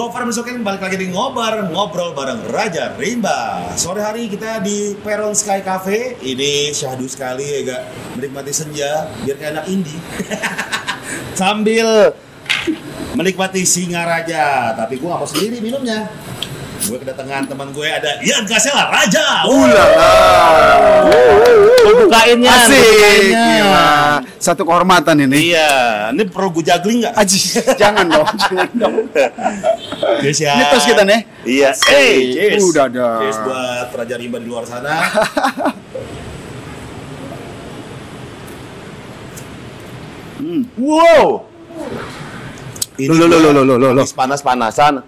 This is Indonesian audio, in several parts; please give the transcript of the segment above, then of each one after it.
Gofar Hilman balik lagi di ngobrol bareng Raja Rimba. Sore hari kita di Peron Sky Cafe. Ini syahdu sekali ya gak, menikmati senja biar kayak anak indie sambil menikmati singa raja. Tapi gue gak mau sendiri minumnya. Gue kedatangan teman gue, ada Ian Kasela Raja. Bukainnya asik. Satu kehormatan ini. Iya, ini perlu gue juggling nggak? Jangan dong, jangan dong. Cheers ya. Ini tos kita nih. Iya. Cheers. Udah dah. Cheers buat Raja Rimba di luar sana. Wow. Lo. Panas-panasan.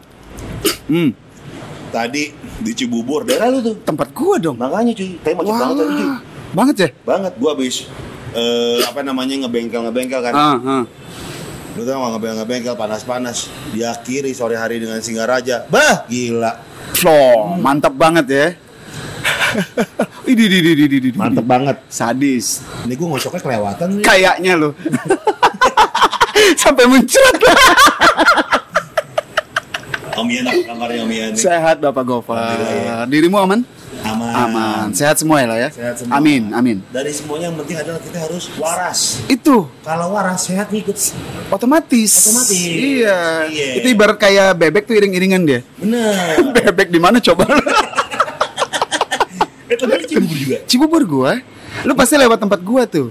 Tadi di Cibubur, daerah lu tuh. Tempat gua dong. Makanya cuy, tapi macet banget tadi cuy. Banget ya? Banget, gua abis ngebengkel kan. Lu tau gak, ngebengkel panas-panas. Diakhiri sore hari dengan singa raja. Bah, gila. Flow, mantap banget ya. Ini. Mantap banget. Sadis. Ini gua ngocoknya kelewatan nih. Kayaknya lu. Sampai muncrat. Om Ian, apa kabarnya Om Ian? Sehat Bapak Gofar. Dirimu aman? Aman. Sehat semua ya lah ya. Sehat semua. Amin. Dari semuanya yang penting adalah kita harus waras. Itu. Kalau waras sehat ngikut. Otomatis. Iya. Itu ibarat kayak bebek tuh iring-iringan dia. Bener. Bebek di mana coba? Itu dari Cibubur juga. Cibubur gua. Lu pasti lewat tempat gua tuh.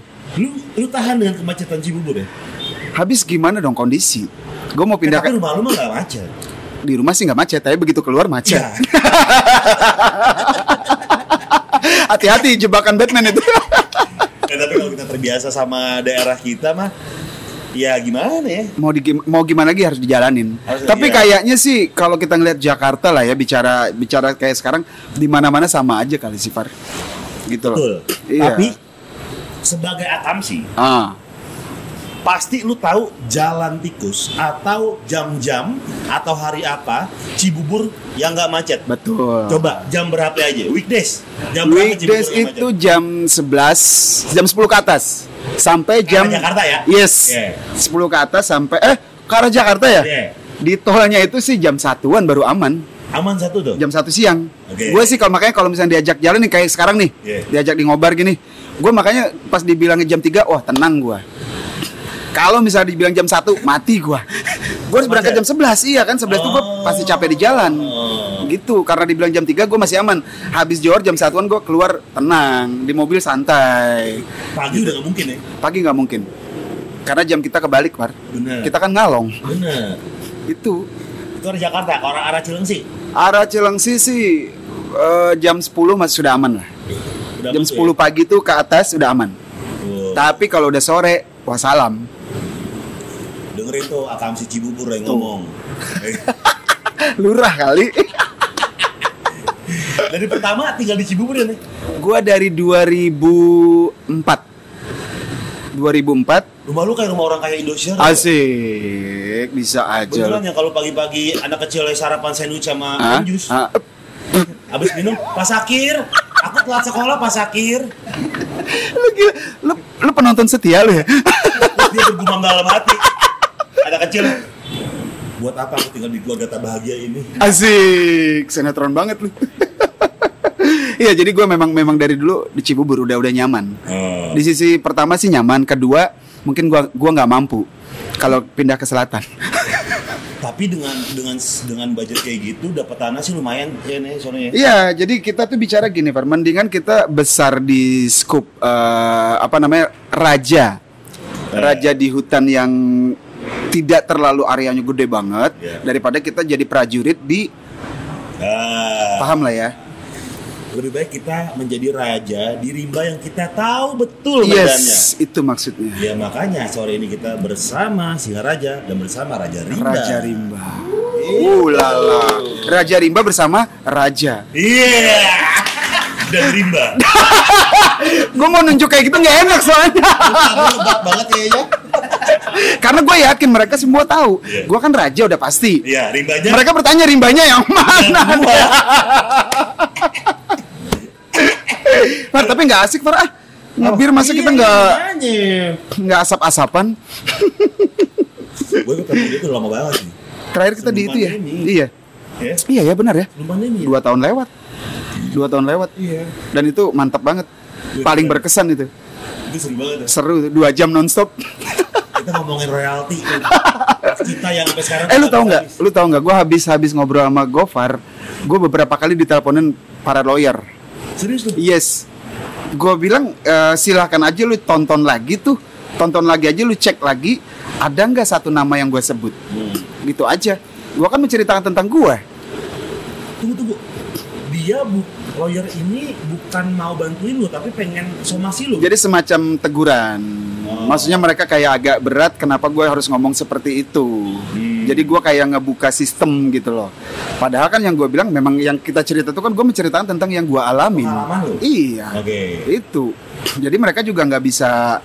Lu tahan dengan kemacetan Cibubur ya? Habis gimana dong kondisi? Gua mau pindah. Tapi rumah lu mah gak macet. Di rumah sih nggak macet, tapi begitu keluar macet. Ya. Hati-hati jebakan Batman itu. Ya, tapi kalau kita terbiasa sama daerah kita mah, ya gimana ya? Mau gimana lagi harus dijalanin. Tapi iya. Kayaknya sih kalau kita ngelihat Jakarta lah ya, bicara kayak sekarang di mana-mana sama aja kali sifar. Gitu loh. Iya. Tapi sebagai akamsi. Pasti lu tahu jalan tikus atau jam-jam atau hari apa Cibubur yang nggak macet. Betul. Coba jam berapa aja? Weekdays. Weekdays itu jam 11, jam 10 ke atas sampai jam. Ke arah Jakarta ya? Yes. Yeah. 10 ke atas sampai ke arah Jakarta ya? Yeah. Di tolnya itu sih jam 1-an baru aman. Aman 1 tuh? Jam 1 siang. Okay. Gue sih kalau makanya kalau misalnya diajak jalan nih kayak sekarang nih, yeah. Diajak di ngobar gini, gue makanya pas dibilangnya jam 3, wah tenang gue. Kalau misalnya dibilang jam 1, mati gua. Gua harus berangkat jam 11. Iya kan, 11 itu gua pasti capek di jalan. Gitu, karena dibilang jam 3 gua masih aman. Habis Johor jam 1-an gua keluar tenang, di mobil santai. Pagi udah enggak mungkin ya. Pagi enggak mungkin. Karena jam kita kebalik, Mar. Bener. Kita kan ngalong. Bener. Itu arah Jakarta, arah Cileungsi. Arah Cileungsi sih jam 10 masih sudah aman lah. Udah jam 10 ya? Pagi tuh ke atas udah aman. Oh. Tapi kalau udah sore, wah salam. Dengerin tuh akamsi Cibubur yang ngomong. Lurah kali. Dari pertama tinggal di Cibubur ya nih? Gua dari 2004. Rumah lu kayak rumah orang kaya Indonesia. Asik, ya? Bisa aja. Beneran ya kalau pagi-pagi anak kecil sarapan sandwich sama jus. Abis minum pasakir. Aku telat sekolah pasakir. Lu penonton setia lu ya. Dia bergumam dalam hati. Ada kecil. Buat apa aku tinggal di keluarga tak bahagia ini? Asik, sinetron banget lu. Iya, jadi gue memang dari dulu di Cibubur udah nyaman. Di sisi pertama sih nyaman, kedua mungkin gue nggak mampu kalau pindah ke selatan. Tapi dengan budget kayak gitu dapat tanah sih lumayan ya nih soalnya. Iya, jadi kita tuh bicara gini, Pak. Mendingan kita besar di scoop raja di hutan yang tidak terlalu areanya gede banget daripada kita jadi prajurit di paham lah ya. Lebih baik kita menjadi raja di rimba yang kita tahu betul medannya. Yes, itu maksudnya. Ya makanya sore ini kita bersama Singa Raja dan bersama Raja Rimba. Ulala. Raja Rimba bersama Raja. Iya. Yeah. Dan Rimba. Gue mau nunjuk kayak gitu nggak enak soalnya. Hebat banget kayaknya. Karena gue yakin mereka semua tahu. Yeah. Gue kan raja udah pasti. Iya, yeah, rimbanya. Mereka bertanya rimbanya yang mana? Mar, tapi nggak asik, Mar. Ngebir masa kita nggak asap-asapan. Gue ketemu dia tuh lama banget nih. Terakhir kita di itu ya? Iya. Yeah. Iya ya benar ya. 2 tahun lewat. Iya. Dan itu mantap banget. Paling berkesan itu. Itu seru banget ya. Seru, 2 jam nonstop. Kita ngomongin royalti kan. Kita yang sampai sekarang. Lu tahu enggak gua habis ngobrol sama Gofar, gua beberapa kali diteleponin para lawyer. Serius lu? Yes. Gua bilang silahkan aja lu tonton lagi aja lu cek lagi ada enggak satu nama yang gua sebut. Gitu aja. Gua kan menceritakan tentang gua. Tunggu. Dia lawyer ini bukan mau bantuin lu tapi pengen somasi lu. Jadi semacam teguran. Oh. Maksudnya mereka kayak agak berat kenapa gua harus ngomong seperti itu. Jadi gua kayak ngebuka sistem gitu loh. Padahal kan yang gua bilang memang yang kita cerita itu kan gua menceritakan tentang yang gua alamin. Pengalaman lu? Iya. Okay. Itu. Jadi mereka juga enggak bisa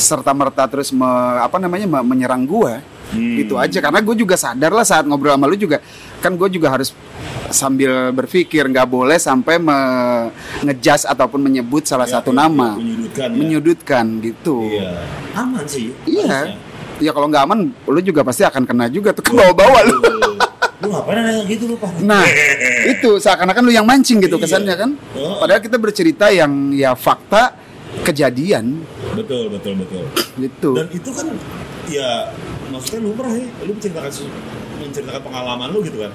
serta-merta terus menyerang gua. Gitu aja, karena gue juga sadar lah saat ngobrol sama lu juga. Kan gue juga harus sambil berpikir, gak boleh sampai ngejudge ataupun menyebut salah satu nama. Menyudutkan gitu. Iya. Aman sih. Iya. Ya kalau gak aman, lu juga pasti akan kena juga tuh. Bawa-bawa lu. Lu ngapain nanya gitu lu Pak? Nah, itu seakan-akan lu yang mancing gitu kesannya kan. Padahal kita bercerita yang ya fakta kejadian. Betul. Gitu. Dan itu kan ya maksudnya lu pernah ya, lu menceritakan pengalaman lu gitu kan.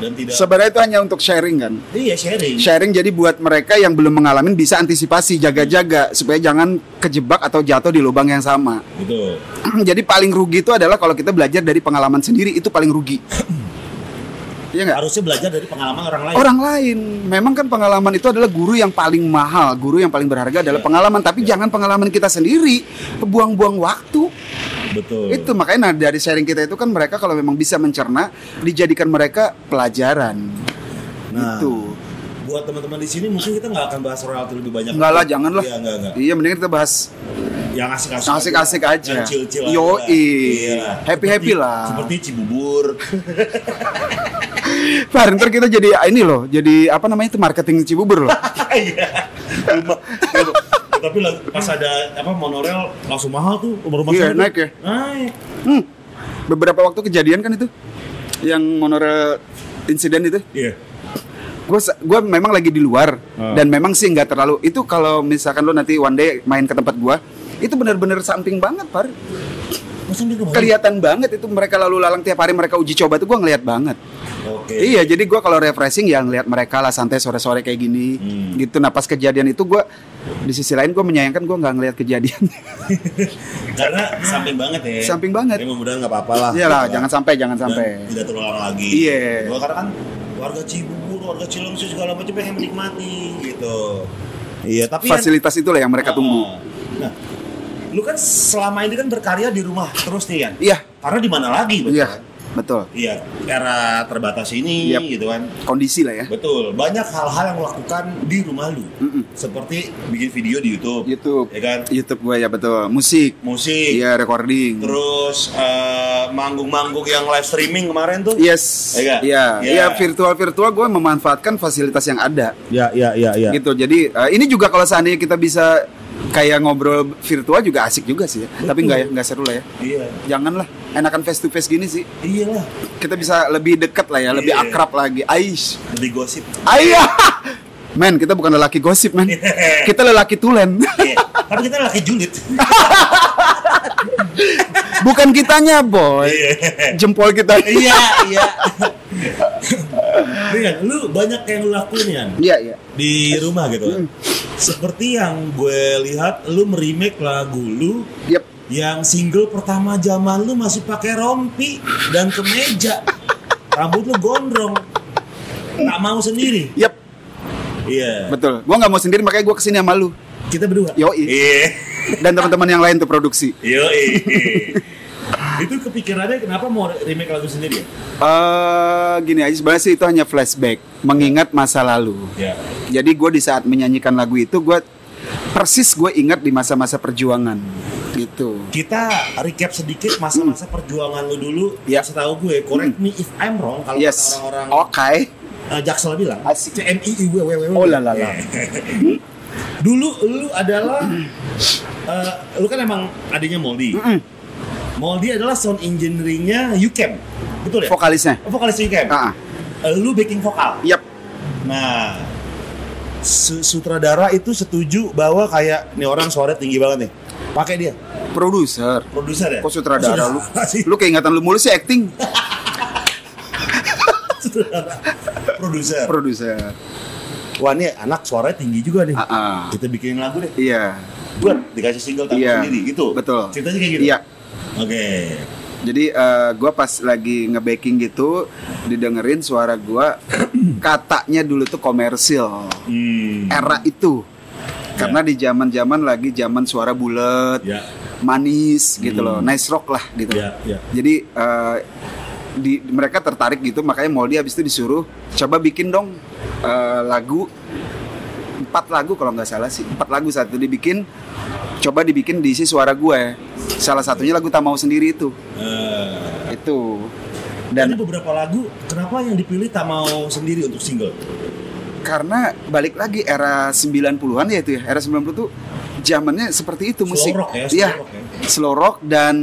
Dan tidak sebenarnya itu hanya untuk sharing kan? Iya, sharing. Sharing jadi buat mereka yang belum mengalami bisa antisipasi, jaga-jaga supaya jangan kejebak atau jatuh di lubang yang sama. Betul. Jadi paling rugi itu adalah kalau kita belajar dari pengalaman sendiri, itu paling rugi. Iya enggak? Harusnya belajar dari pengalaman orang lain. Orang lain. Memang kan pengalaman itu adalah guru yang paling mahal, guru yang paling berharga adalah pengalaman, tapi jangan pengalaman kita sendiri buang-buang waktu. Betul. Itu makanya dari sharing kita itu kan mereka kalau memang bisa mencerna dijadikan mereka pelajaran. Nah, gitu. Buat teman-teman di sini mungkin kita nggak akan bahas royalti lebih banyak. Enggak lah, janganlah. Iya, enggak. Iya, mending kita bahas yang asik-asik aja. Yang chill-chill. Yoi. Happy-happy lah. Seperti Cibubur. Far, ntar kita jadi ini loh. Jadi apa namanya itu marketing Cibubur loh. Iya. Tapi pas ada monorel langsung mahal tuh rumah-rumah iya, naik ya. Naik. Beberapa waktu kejadian kan itu yang monorel insiden itu. Iya. Gue memang lagi di luar dan memang sih nggak terlalu itu kalau misalkan lo nanti one day main ke tempat gue itu benar-benar samping banget Par. Kelihatan banget itu mereka lalu lalang tiap hari mereka uji coba tuh gue ngeliat banget. Okay. Iya jadi gue kalau refreshing ya ngeliat mereka lah santai sore-sore kayak gini gitu. Nah pas kejadian itu gue di sisi lain gue menyayangkan gue nggak ngeliat kejadian karena samping banget ya. Samping banget. Tapi mudah-mudahan nggak apa-apa lah. Iyalah jangan sampai. Dan tidak terulang lagi. Iya. Gue karena kan warga Cibubur, warga Cileungsi segala macam pengen menikmati gitu. Iya tapi fasilitas itulah yang mereka tunggu. Nah. Lu kan selama ini kan berkarya di rumah terus nih kan? Iya. Karena di mana lagi? Betul? Iya, betul. Iya, era terbatas ini gitu kan. Kondisi lah ya. Betul. Banyak hal-hal yang lakukan di rumah lu. Seperti bikin video di YouTube. Ya kan? YouTube gue ya betul. Musik. Iya, recording. Terus manggung-manggung yang live streaming kemarin tuh. Yes. Iya. Iya, virtual gue memanfaatkan fasilitas yang ada. Iya. Gitu. Jadi ini juga kalau seandainya kita bisa kayak ngobrol virtual juga asik juga sih ya. Betul. Tapi nggak seru lah ya. Iya. Janganlah, enakan face to face gini sih. Iyalah. Kita bisa lebih dekat lah ya, lebih akrab lagi. Aish. Lebih gosip. Ayah. Men, kita bukan lelaki gosip men. Kita lelaki tulen. Iya. Tapi kita lelaki julid. Bukan kitanya boy. Jempol kita. Iya. Rian, lu banyak yang lu lakuin ya? Iya. Di rumah gitu kan? Seperti yang gue lihat, lu meremake lagu lu yang single pertama zaman lu masih pakai rompi dan kemeja. Rambut lu gondrong. Tak mau sendiri. Iya. Betul, gue gak mau sendiri makanya gue kesini sama lu. Kita berdua? Yoi. Dan teman-teman yang lain tuh produksi. Yoi. Itu kepikirannya kenapa mau remake lagu sendiri? Gini aja sebenarnya sih itu hanya flashback, mengingat masa lalu. Jadi gue di saat menyanyikan lagu itu gue ingat di masa-masa perjuangan gitu. Kita recap sedikit masa-masa perjuangan lu dulu. Setahu gue, correct me if I'm wrong kalau orang-orang Jaksel bilang CMI WWW. Oh la la la. Dulu lu adalah lu kan emang adiknya Moldy. Moldy adalah sound engineering-nya UCAM. Betul ya? Vokalisnya. Oh, vokalis UCAM. Lu backing vokal. Yap. Nah, sutradara itu setuju bahwa kayak nih orang suara tinggi banget nih. Pakai dia. Produser ya? Kok sutradara lu? Lu keingatan lu mulu sih acting. Produser. Wah, ini anak suaranya tinggi juga nih. Kita bikin lagu deh. Iya. Buat dikasih single tanpa sendiri gitu. Betul. Ceritanya kayak gitu. Iya. Oke. Jadi gue pas lagi nge-backing gitu, didengerin suara gue, katanya dulu tuh komersil, era itu, karena di zaman-zaman lagi zaman suara bulat, manis gitu loh, nice rock lah gitu. Jadi mereka tertarik gitu, makanya Moldy abis itu disuruh coba bikin dong lagu, 4 lagu kalau nggak salah sih, 4 lagu saat itu dibikin. Coba dibikin diisi suara gue. Salah satunya lagu Tamau sendiri itu. Itu. Dan beberapa lagu, kenapa yang dipilih Tamau sendiri untuk single? Karena balik lagi era 90-an ya itu ya. Era 90 tuh zamannya seperti itu musik. Slow rock ya, slow rock dan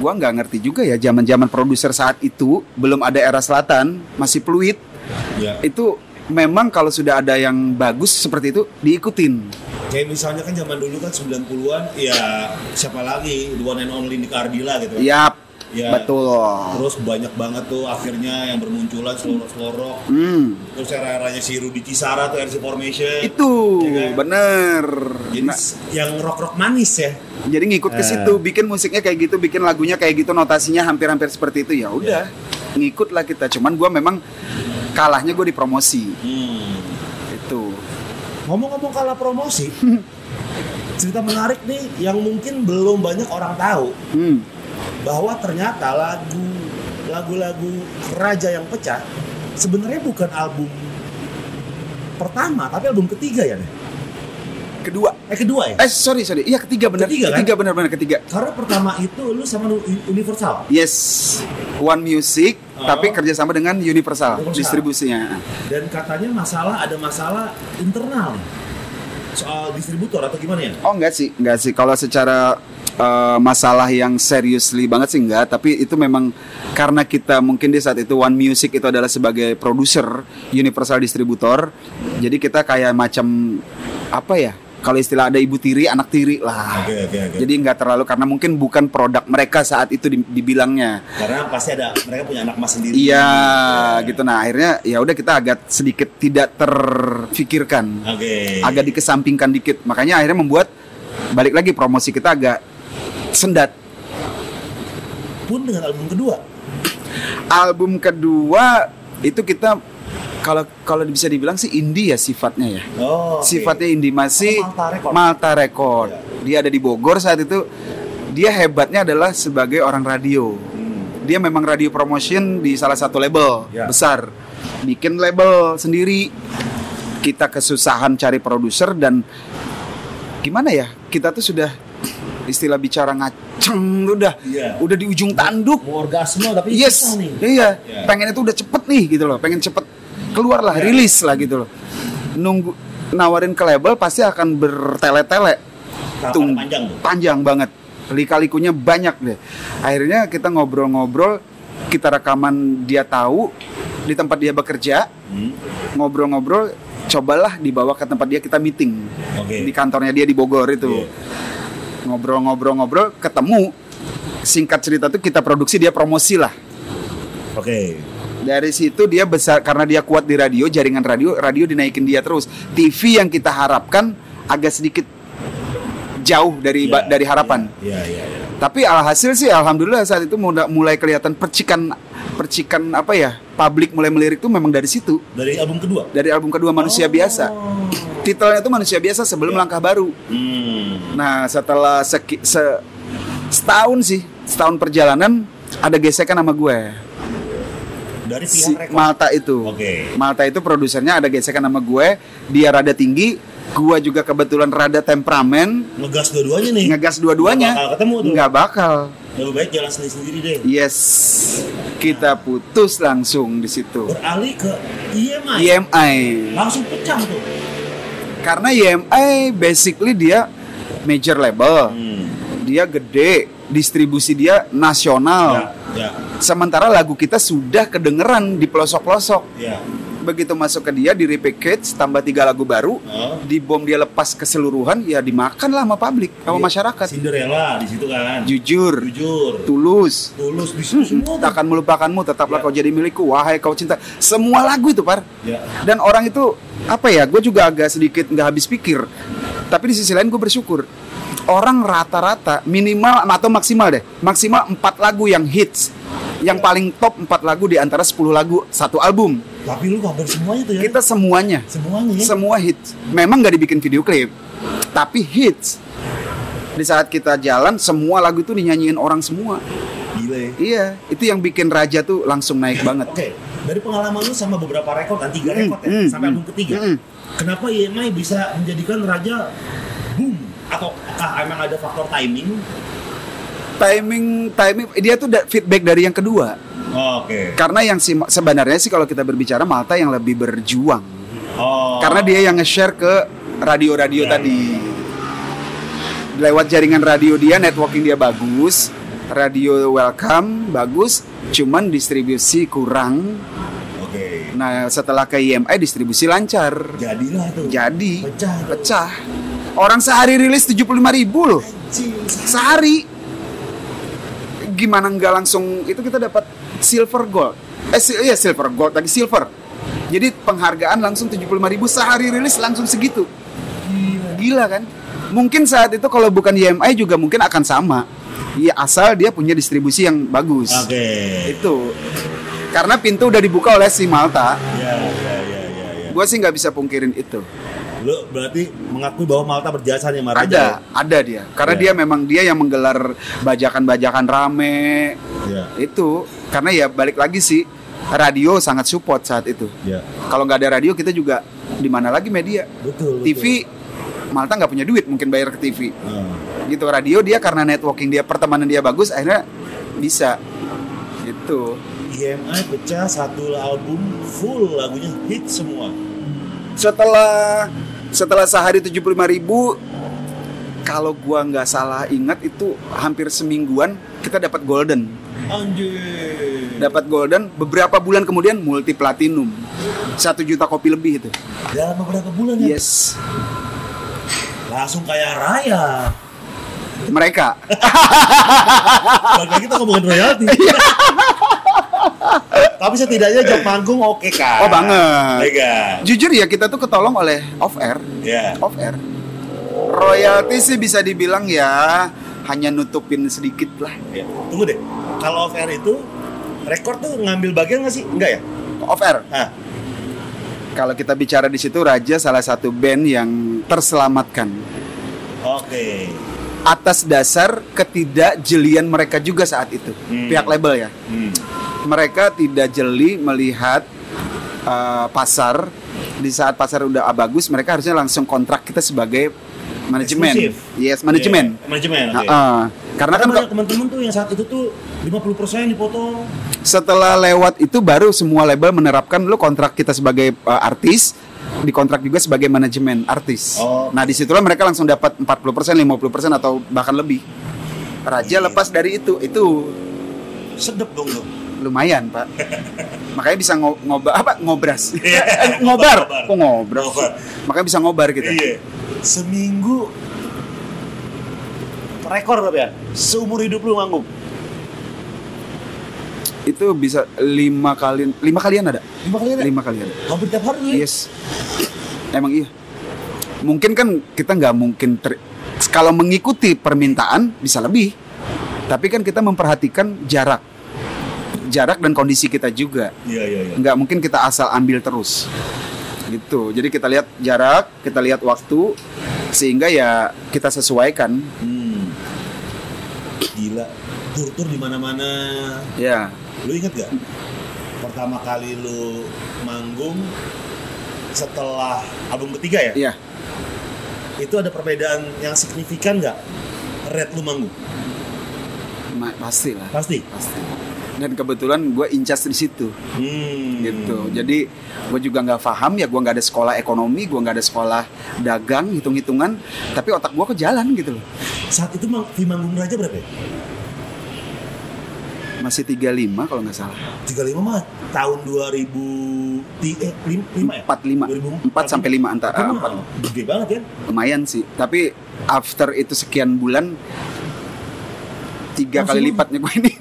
gue nggak ngerti juga ya zaman-zaman produser saat itu, belum ada era selatan, masih fluid. Itu memang kalau sudah ada yang bagus seperti itu diikutin. Kayak misalnya kan zaman dulu kan 90-an ya siapa lagi, The One and Only di Kardila gitu kan. Yap, ya, betul. Terus banyak banget tuh akhirnya yang bermunculan slow rock. Terus era-eranya si Rudy Cisara tuh RC Formation. Itu, ya kan? Bener. Jadi yang rock-rock manis ya. Jadi ngikut ke situ, bikin musiknya kayak gitu, bikin lagunya kayak gitu, notasinya hampir-hampir seperti itu. Ya udah, ngikut lah kita. Cuman gue memang kalahnya gue di promosi. Itu. Ngomong-ngomong kalah promosi, cerita menarik nih yang mungkin belum banyak orang tahu, bahwa ternyata lagu-lagu Raja yang pecah sebenarnya bukan album pertama, tapi album ketiga ya nih. Kedua ya? Sorry, iya ketiga bener. Ketiga, karena pertama itu lu sama Universal. Yes, One Music, tapi kerjasama dengan Universal distribusinya. Dan katanya ada masalah internal soal distributor atau gimana ya? Oh enggak sih, kalau secara masalah yang seriously banget sih enggak. Tapi itu memang karena kita mungkin di saat itu One Music itu adalah sebagai produser, Universal distributor. Jadi kita kayak macam apa ya? Kalau istilah ada ibu tiri, anak tiri lah. Okay. Jadi nggak terlalu, karena mungkin bukan produk mereka saat itu dibilangnya. Karena pasti ada, mereka punya anak mas sendiri. Iya, gitu. Nah akhirnya ya udah kita agak sedikit tidak terfikirkan, agak dikesampingkan dikit. Makanya akhirnya membuat balik lagi promosi kita agak sendat. Pun dengan album kedua. Album kedua itu kita Kalau bisa dibilang sih indie ya sifatnya ya. Sifatnya indie masih Malta Record. Dia ada di Bogor saat itu. Dia hebatnya adalah sebagai orang radio. Dia memang radio promotion di salah satu label besar. Bikin label sendiri. Kita kesusahan cari produser dan gimana ya? Kita tuh sudah istilah bicara ngaceng udah di ujung tanduk. Mau orgasme tapi susah nih. Iya. Pengen itu udah cepet nih gitu loh. Pengen cepet keluar lah, rilis lah gitu loh. Nunggu nawarin ke label pasti akan bertele-tele. Panjang banget. Lika-likunya banyak deh. Akhirnya kita ngobrol-ngobrol, kita rekaman dia tahu di tempat dia bekerja. Ngobrol-ngobrol, cobalah dibawa ke tempat dia, kita meeting. Di kantornya dia di Bogor itu. Ngobrol-ngobrol, ketemu. Singkat cerita tuh kita produksi, dia promosi lah. Dari situ dia besar, karena dia kuat di radio, jaringan radio dinaikin dia terus. TV yang kita harapkan agak sedikit jauh dari harapan. Tapi alhasil sih alhamdulillah saat itu mulai kelihatan percikan apa ya? Publik mulai melirik tuh memang dari situ. Dari album kedua Manusia Biasa. Titelnya tuh Manusia Biasa Sebelum Langkah Baru. Nah, setelah setahun perjalanan ada gesekan sama gue. Dari pihak Malta itu. Malta itu produsernya ada gesekan sama gue. Dia rada tinggi, gue juga kebetulan rada temperamen. Ngegas dua-duanya. Nggak bakal ketemu tuh. Nggak bakal. Lebih baik jalan sendiri deh. Yes. Kita putus langsung di situ. Beralih ke YMI. Langsung pecah tuh. Karena YMI basically dia major label. dia gede, distribusi dia nasional. Ya, ya. Sementara lagu kita sudah kedengeran di pelosok-pelosok. Ya. Begitu masuk ke dia, di repackage, tambah 3 lagu baru, dibom dia lepas keseluruhan, ya dimakan lah sama publik, sama masyarakat. Cinderella di situ kan. Jujur. Tulus di situ. Takkan melupakanmu, tetaplah kau jadi milikku, wahai kau cinta. Semua lagu itu, Par. Ya. Dan orang itu apa ya? Gue juga agak sedikit nggak habis pikir. Tapi di sisi lain gue bersyukur. Orang rata-rata minimal atau maksimal deh, maksimal 4 lagu yang hits. Yang paling top 4 lagu di antara 10 lagu satu album. Tapi lu cover semuanya tuh ya? Kita semuanya ya? Semua hits. Memang gak dibikin video klip, tapi hits. Di saat kita jalan, semua lagu itu dinyanyiin orang semua. Gila ya? Iya, itu yang bikin Raja tuh langsung naik banget. Oke, dari pengalaman lu sama beberapa rekor kan, 3 rekor ya, sampai album ketiga, kenapa YMI bisa menjadikan Raja boom? Atau emang ada faktor timing? Timing dia tuh feedback dari yang kedua. Oh, oke. Okay. Karena yang sebenarnya sih kalau kita berbicara Malta yang lebih berjuang. Oh. Karena dia yang nge-share ke radio-radio tadi. Lewat jaringan radio dia, networking dia bagus, radio welcome bagus, cuman distribusi kurang. Oke. Okay. Nah, setelah ke YMI distribusi lancar. Jadilah tuh. Jadi pecah. Orang sehari rilis 75.000 loh. Sehari. Gimana nggak langsung itu kita dapat silver gold. Jadi penghargaan langsung 75.000 sehari rilis langsung segitu. Gila kan? Mungkin saat itu kalau bukan YMI juga mungkin akan sama. Ya asal dia punya distribusi yang bagus. Oke. Okay. Itu karena pintu udah dibuka oleh si Malta. Ya. Gua sih nggak bisa pungkirin itu. Lo berarti mengakui bahwa Malta berjasa nih Raja? Ada dia. Karena dia memang dia yang menggelar bajakan-bajakan rame. Itu karena ya balik lagi sih radio sangat support saat itu. Kalau nggak ada radio kita juga di mana lagi media? Betul. TV Malta nggak punya duit mungkin bayar ke TV. Gitu radio dia karena networking dia pertemanan dia bagus akhirnya bisa. Itu. YMI pecah satu album full lagunya hit semua. Setelah sehari 75.000, kalau gua nggak salah ingat itu hampir semingguan kita dapat golden. Anjir. Dapat golden, beberapa bulan kemudian multi platinum. 1 juta kopi lebih itu. Dalam beberapa bulan ya? Yes. Langsung kaya raya. Mereka. Bagi kita ngomongin royalti. Tapi setidaknya jam panggung oke kan? Oh banget. Jujur ya kita tuh ketolong oleh off-air. Off-air. Royalti sih bisa dibilang ya hanya nutupin sedikit lah. Tunggu deh, kalau off-air itu rekor tuh ngambil bagian nggak sih? Enggak ya? Off-air? Kalau kita bicara di situ Raja salah satu band yang terselamatkan. Oke. Atas dasar ketidakjelian mereka juga saat itu. Pihak label ya. Mereka tidak jeli melihat pasar. Di saat pasar udah bagus, mereka harusnya langsung kontrak kita sebagai manajemen. Yes, manajemen. Karena kan teman-teman tuh yang saat itu tuh 50% dipotong. Setelah lewat itu baru semua label menerapkan lu kontrak kita sebagai artis, dikontrak juga sebagai manajemen artis. Nah, disitulah mereka langsung dapat 40%, 50% atau bahkan lebih. Raja lepas dari itu. Sedep dong lu. Lumayan Pak, makanya bisa ngobar. Makanya bisa ngobar kita. Seminggu rekor tapi ya seumur hidup lu nganggung itu bisa 5 kalian ada. Hampir tiap hari. Yes, emang iya. Mungkin kan kita nggak mungkin kalau mengikuti permintaan bisa lebih, tapi kan kita memperhatikan jarak dan kondisi kita juga. Iya. Nggak mungkin kita asal ambil terus. Gitu. Jadi kita lihat jarak, kita lihat waktu, sehingga ya kita sesuaikan. Gila. Tur-tur di mana-mana. Ya. Lu ingat gak? Pertama kali lu manggung setelah album ketiga ya? Iya. Itu ada perbedaan yang signifikan nggak? Red lu manggung? Pasti lah. Pasti. dan kebetulan gue incas di situ, gitu. Jadi gue juga nggak paham ya, gue nggak ada sekolah ekonomi, gue nggak ada sekolah dagang, hitung-hitungan, tapi otak gue ke jalan gitu loh. Saat itu di Manggung Raja berapa ya? Masih 35 kalau nggak salah. 35 mah tahun 2004 sampai 5 antara. Gede banget ya? Lumayan sih, tapi after itu sekian bulan 3 kali lipatnya gue ini.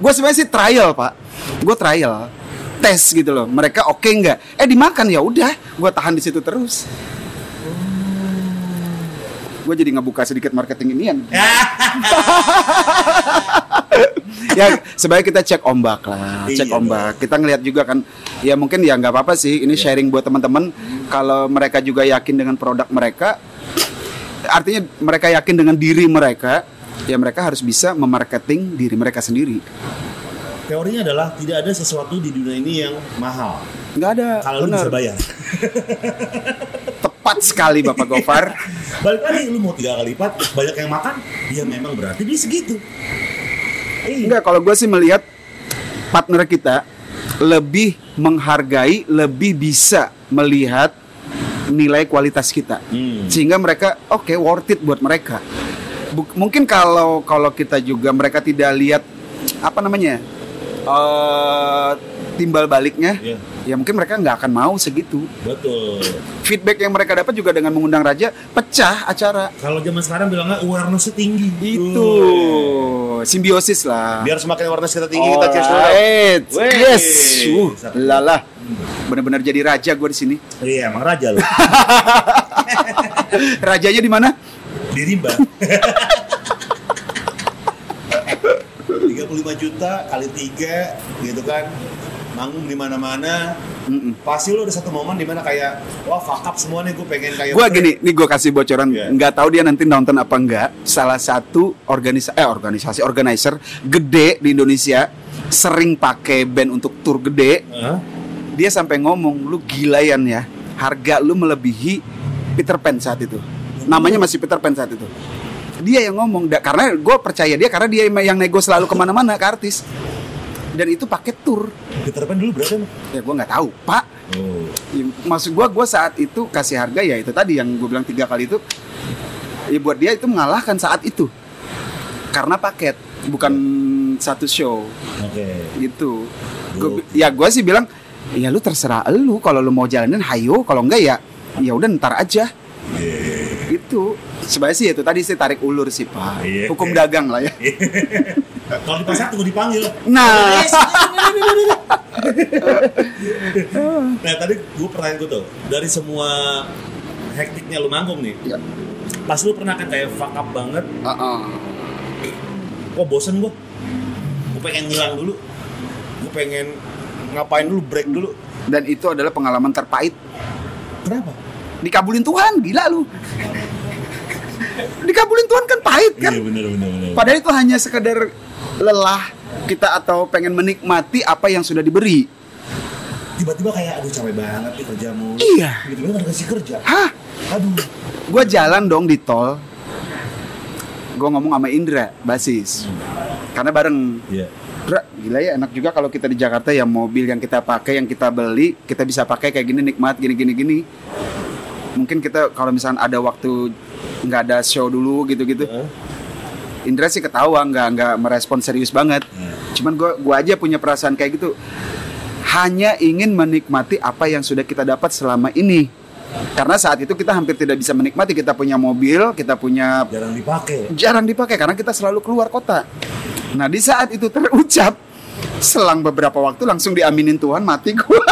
Gue sebenarnya sih trial, Pak. Gue trial, tes gitu loh. Mereka oke nggak? Dimakan ya udah. Gue tahan di situ terus. Gue jadi ngebuka sedikit marketing inian. Ya sebaiknya kita cek ombak lah, cek ombak. Kita ngelihat juga kan, ya mungkin ya nggak apa-apa sih. Ini sharing buat teman-teman. Kalau mereka juga yakin dengan produk mereka, artinya mereka yakin dengan diri mereka, ya mereka harus bisa memarketing diri mereka sendiri. Teorinya adalah tidak ada sesuatu di dunia ini yang mahal. Nggak ada. Kalau bisa bayar. Tepat sekali Bapak Gofar. Balik lagi, lu mau 3 kali lipat, banyak yang makan, ya memang berarti dia segitu. Enggak, kalau gue sih melihat partner kita lebih menghargai, lebih bisa melihat nilai kualitas kita, sehingga mereka oke, worth it buat mereka. Mungkin kalau kita juga mereka tidak lihat apa namanya timbal baliknya, ya mungkin mereka nggak akan mau segitu. Betul. Feedback yang mereka dapat juga dengan mengundang Raja, pecah acara. Kalau zaman sekarang bilangnya awareness tinggi. Itu simbiosis lah. Biar semakin awareness kita tinggi, kita cheers dulu. Yes. Lalah. Benar-benar jadi raja gue di sini. Iya, emang raja loh. Rajanya di mana? Di Rimba. 35 juta kali 3 gitu kan, manggung di mana-mana. Pasti lo ada satu momen di mana kayak wah fuck up semuanya, gue pengen kayak gue gini. Nih gue kasih bocoran, nggak tahu dia nanti nonton apa enggak. Salah satu organizer gede di Indonesia, sering pakai band untuk tour gede. Dia sampai ngomong, lu gilaian ya, harga lu melebihi Peter Pan saat itu. Namanya masih Peter Pan saat itu. Dia yang ngomong, karena gue percaya dia, karena dia yang nego selalu kemana-mana ke artis. Dan itu pakai tour. Peter Pan dulu berapa? Ya gue nggak tahu, Pak. Ya, maksud gue saat itu kasih harga ya itu tadi yang gue bilang 3 kali itu. Ya buat dia itu mengalahkan saat itu. Karena paket, bukan satu show. Gitu. Gue sih bilang, ya lu terserah lu. Kalau lu mau jalanin, hayo. Kalau enggak ya udah ntar aja. Gitu. Sebenarnya sih itu tadi sih tarik ulur sih Pak, hukum dagang lah ya. Kalau di pasar tunggu dipanggil. Nah, nah tadi gue pertanyaan gue tuh dari semua hektiknya lu manggung nih, pas lu pernah kan kayak fuck up banget, kok bosen gue pengen ngilang dulu, gue pengen ngapain dulu, break dulu. Dan itu adalah pengalaman terpahit. Kenapa? Dikabulin Tuhan, gila lu. Dikabulin Tuhan kan pahit kan? Iya, bener. Padahal itu hanya sekedar lelah kita atau pengen menikmati apa yang sudah diberi. Tiba-tiba kayak aduh capek banget nih kerja mulu. Iya. Tiba-tiba gak dikasih kerja. Hah? Aduh. Gue jalan dong di tol. Gue ngomong sama Indra, basis. Karena bareng. Iya. Gila ya, enak juga kalau kita di Jakarta ya, mobil yang kita pakai, yang kita beli, kita bisa pakai kayak gini, nikmat gini. Mungkin kita kalau misalnya ada waktu nggak ada show dulu gitu-gitu. Indra sih ketawa nggak merespon serius banget. Cuman gue aja punya perasaan kayak gitu. Hanya ingin menikmati apa yang sudah kita dapat selama ini. Karena saat itu kita hampir tidak bisa menikmati. Kita punya mobil, kita punya jarang dipakai karena kita selalu keluar kota. Nah di saat itu terucap, selang beberapa waktu langsung diaminin Tuhan, mati gue.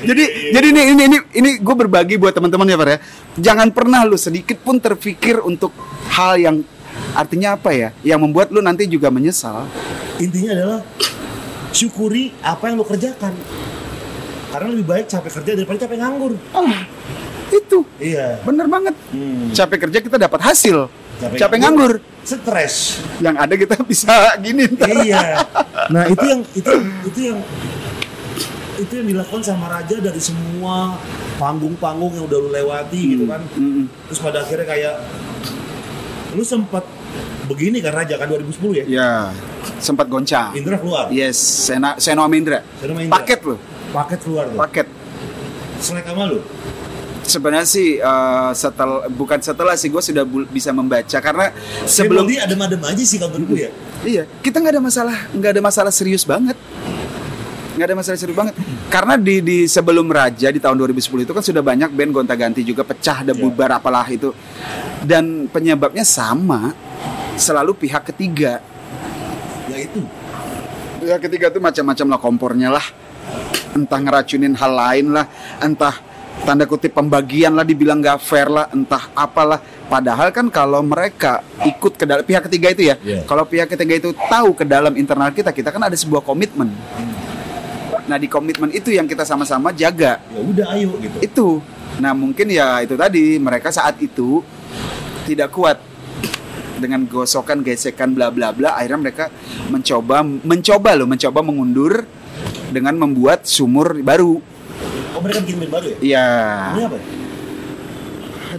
Jadi ini gue berbagi buat teman-teman ya Pak ya. Jangan pernah lu sedikit pun terpikir untuk hal yang artinya apa ya, yang membuat lu nanti juga menyesal. Intinya adalah syukuri apa yang lu kerjakan. Karena lebih baik capek kerja daripada capek nganggur. Itu. Iya. Bener banget. Capek kerja kita dapat hasil. Capek nganggur stres. Yang ada kita bisa gini. Iya. Nah, itu yang dilakukan sama Raja dari semua panggung-panggung yang udah lu lewati gitu kan. Terus pada akhirnya kayak lu sempat begini kan Raja kan 2010 ya? Iya, sempat goncang. Indra keluar. Yes, Seno sama Indra. Paket loh. Paket keluar loh. Paket. Selek sama lu? Sebenarnya sih bukan setelah sih gue sudah bisa membaca karena sebelum dia adem-adem aja sih kabar gue ya. Iya, kita nggak ada masalah serius banget karena di sebelum Raja di tahun 2010 itu kan sudah banyak band gonta-ganti juga pecah dan bubar apalah itu dan penyebabnya sama selalu pihak ketiga. Yaitu pihak ketiga tuh macam-macam lah kompornya lah, entah ngeracunin hal lain lah, entah tanda kutip pembagian lah, dibilang gak fair lah, entah apalah. Padahal kan kalau mereka ikut ke dalam pihak ketiga itu ya, kalau pihak ketiga itu tahu ke dalam internal kita kan ada sebuah komitmen. Nah di komitmen itu yang kita sama-sama jaga. Ya udah ayo gitu. Itu. Nah mungkin ya itu tadi mereka saat itu tidak kuat dengan gosokan, gesekan, bla bla bla. Akhirnya mereka mencoba mengundur dengan membuat sumur baru. Oh mereka bikin band baru ya? Iya. Ini apa?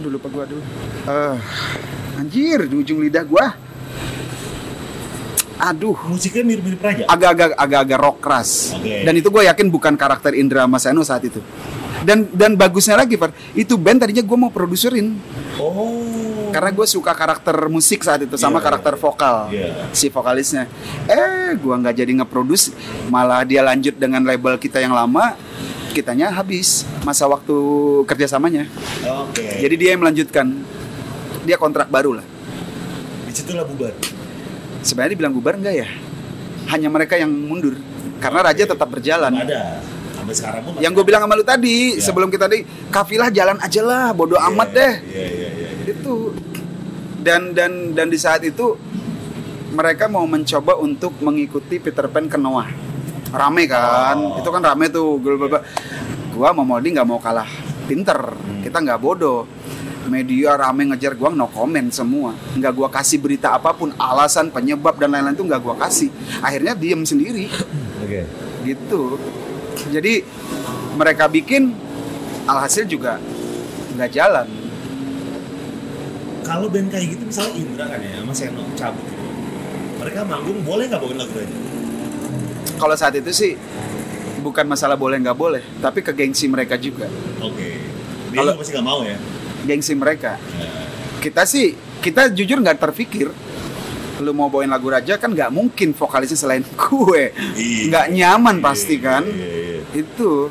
Aduh lupa gua dulu. Anjir di ujung lidah gua. Aduh. Musiknya mirip-mirip Raja. Agak-agak rock keras. Okay. Dan itu gua yakin bukan karakter Indra Mas Eno saat itu. Dan bagusnya lagi Far, itu band tadinya gua mau produserin. Oh. Karena gua suka karakter musik saat itu sama karakter vokal. Si vokalisnya. Gua enggak jadi ngeproduce, malah dia lanjut dengan label kita yang lama. Kitanya habis masa waktu kerjasamanya. Okay. Jadi dia yang melanjutkan, dia kontrak baru lah. Disitulah bubar. Sebenarnya dibilang bubar enggak ya? Hanya mereka yang mundur karena Raja tetap berjalan. Ada. Sampai sekarang pun. Yang gue bilang sama lu tadi sebelum kita tadi kafilah jalan aja lah, bodo amat deh. Iya. Itu dan di saat itu mereka mau mencoba untuk mengikuti Peter Pan ke Noah. Rame kan, itu kan rame tuh gua sama Moldy gak mau kalah pinter, kita gak bodoh. Media rame ngejar gua, no comment semua. Gak gua kasih berita apapun, alasan, penyebab, dan lain-lain tuh gak gua kasih. Akhirnya diem sendiri. Okay. Gitu. Jadi mereka bikin, alhasil juga gak jalan. Kalau band kayak gitu misalnya Indra kan ya, sama Seno cabut gitu. Mereka manggung boleh gak bawain lagu aja? Kalau saat itu sih bukan masalah boleh nggak boleh, tapi ke gengsi mereka juga. Oke. Dia juga pasti nggak mau ya. Gengsi mereka. Kita jujur nggak terpikir. Lu mau bawain lagu Raja kan nggak mungkin vokalisnya selain gue. Nggak nyaman pasti kan. Itu.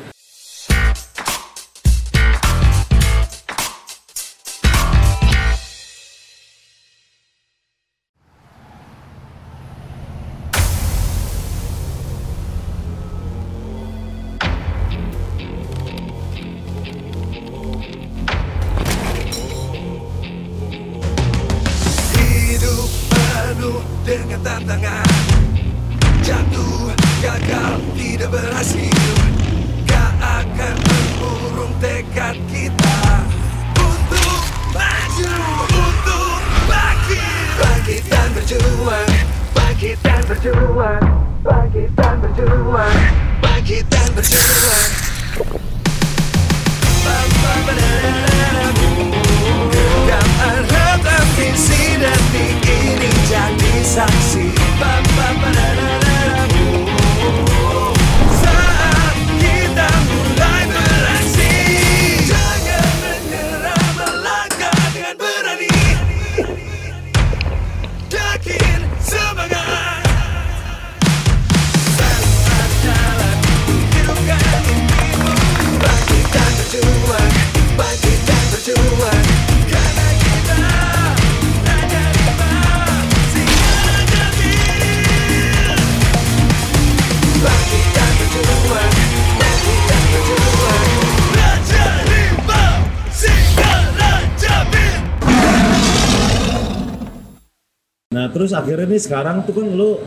Terus akhirnya nih sekarang tuh kan lu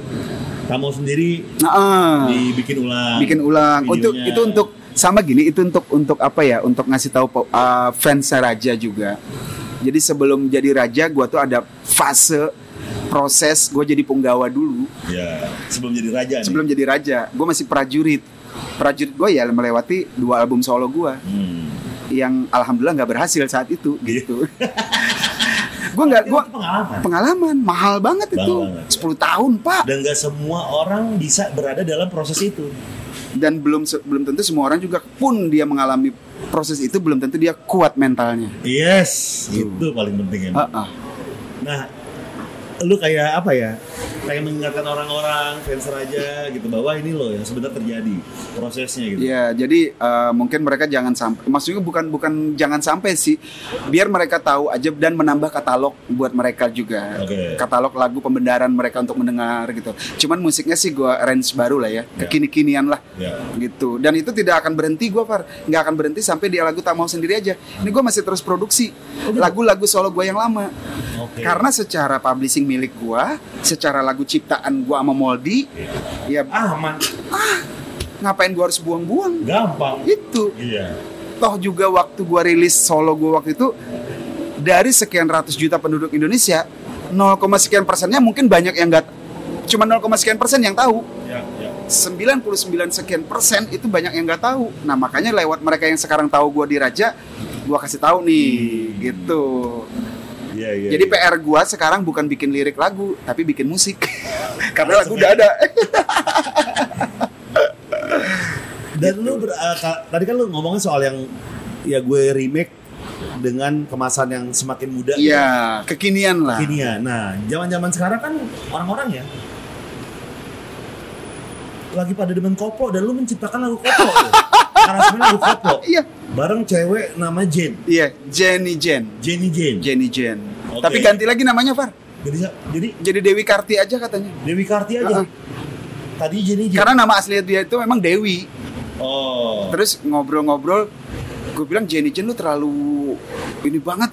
Tamau sendiri dibikin ulang videonya. Itu untuk sama gini itu untuk apa ya, untuk ngasih tahu fansnya Raja juga. Jadi sebelum jadi Raja gua tuh ada fase proses gua jadi punggawa dulu. Ya, sebelum jadi Raja nih. Sebelum jadi Raja gua masih prajurit. Prajurit gua ya melewati 2 album solo gua. Yang alhamdulillah enggak berhasil saat itu gitu. Gue pengalaman mahal banget itu. 10 tahun, Pak. Dan enggak semua orang bisa berada dalam proses itu. Dan belum tentu semua orang juga pun dia mengalami proses itu, belum tentu dia kuat mentalnya. Yes, itu paling penting ya. Nah, lu kayak apa ya? Kayak mengingatkan orang-orang fans Raja gitu bahwa ini loh yang sebenarnya terjadi prosesnya gitu. Iya, jadi mungkin mereka jangan sampai, maksudnya bukan jangan sampai sih, biar mereka tahu aja dan menambah katalog buat mereka juga. Okay. Katalog lagu pembenaran mereka untuk mendengar gitu. Cuman musiknya sih gue range baru lah ya, kekini-kinian lah gitu. Dan itu tidak akan berhenti gue, Far. Nggak akan berhenti sampai dia lagu Tamau sendiri aja. Ini gue masih terus produksi lagu-lagu solo gue yang lama. Okay. Karena secara publishing milik gua, secara lagu ciptaan gua sama Moldy, ngapain gua harus buang-buang? Gampang. Itu. Iya. Toh juga waktu gua rilis solo gua waktu itu, dari sekian ratus juta penduduk Indonesia, 0,sekian persennya mungkin banyak yang nggak, cuma 0,sekian persen yang tahu. Iya. Ya. 99% sekian persen itu banyak yang nggak tahu. Nah makanya lewat mereka yang sekarang tahu gua di Raja, gua kasih tahu nih, gitu. Jadi PR gua sekarang bukan bikin lirik lagu, tapi bikin musik. Karena lagu udah ada. Dan gitu. Lu tadi kan lu ngomongin soal yang ya gue remake dengan kemasan yang semakin muda. Iya, kan? Kekinian lah. Kekinian. Nah, zaman-zaman sekarang kan orang-orang ya lagi pada demen koplo, dan lu menciptakan lagu koplo. Karena sebenarnya lagu koplo. Iya. Bareng cewek nama Jen. Iya, Jenny Jen. Jenny Jen. Jenny Jen. Okay. Tapi ganti lagi namanya, Far. Jadi Dewi Karti aja katanya. Dewi Karti aja. Tadi Jenny Jen. Karena nama asli dia itu memang Dewi. Oh. Terus ngobrol-ngobrol, gue bilang Jenny Jen lu terlalu ini banget,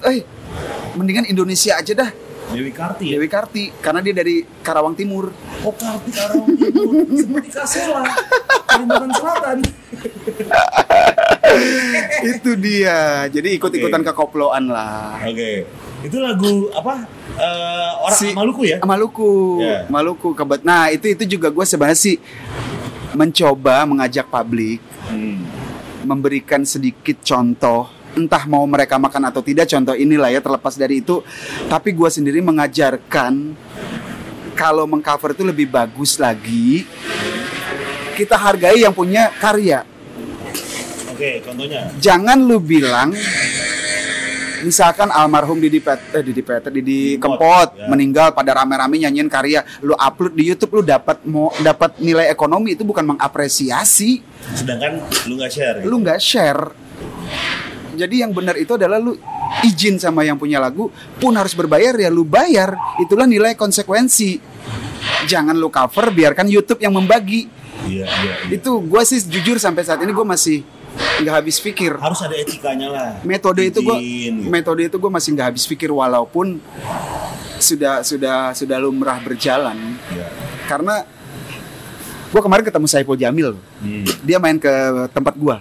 mendingan Indonesia aja dah. Dewi Karti. Ya? Dewi Karti karena dia dari Karawang Timur. Oh, Karti Karawang Timur. Seperti Kasela. Kalimantan Selatan. Itu dia. Jadi ikut-ikutan kekoploan lah. Itu lagu apa? Orang Maluku ya? Maluku. Yeah. Maluku kebetulan. Nah, itu juga gue sebenarnya sih mencoba mengajak publik memberikan sedikit contoh, entah mau mereka makan atau tidak contoh inilah ya, terlepas dari itu, tapi gue sendiri mengajarkan kalau mengcover itu lebih bagus lagi. Kita hargai yang punya karya. Oke, contohnya. Jangan lu bilang, misalkan almarhum Didi Kempot meninggal pada rame-rame nyanyiin karya, lu upload di YouTube, lu dapat nilai ekonomi, itu bukan mengapresiasi. Sedangkan lu nggak share. Gitu. Lu nggak share. Jadi yang benar itu adalah lu izin sama yang punya lagu, pun harus berbayar ya lu bayar. Itulah nilai konsekuensi. Jangan lu cover, biarkan YouTube yang membagi. Iya. Itu gue sih jujur sampai saat ini gue masih nggak habis pikir. Harus ada etikanya lah. Metode itu gue masih nggak habis pikir walaupun sudah lumrah berjalan. Yeah. Karena gue kemarin ketemu Saiful Jamil, dia main ke tempat gue.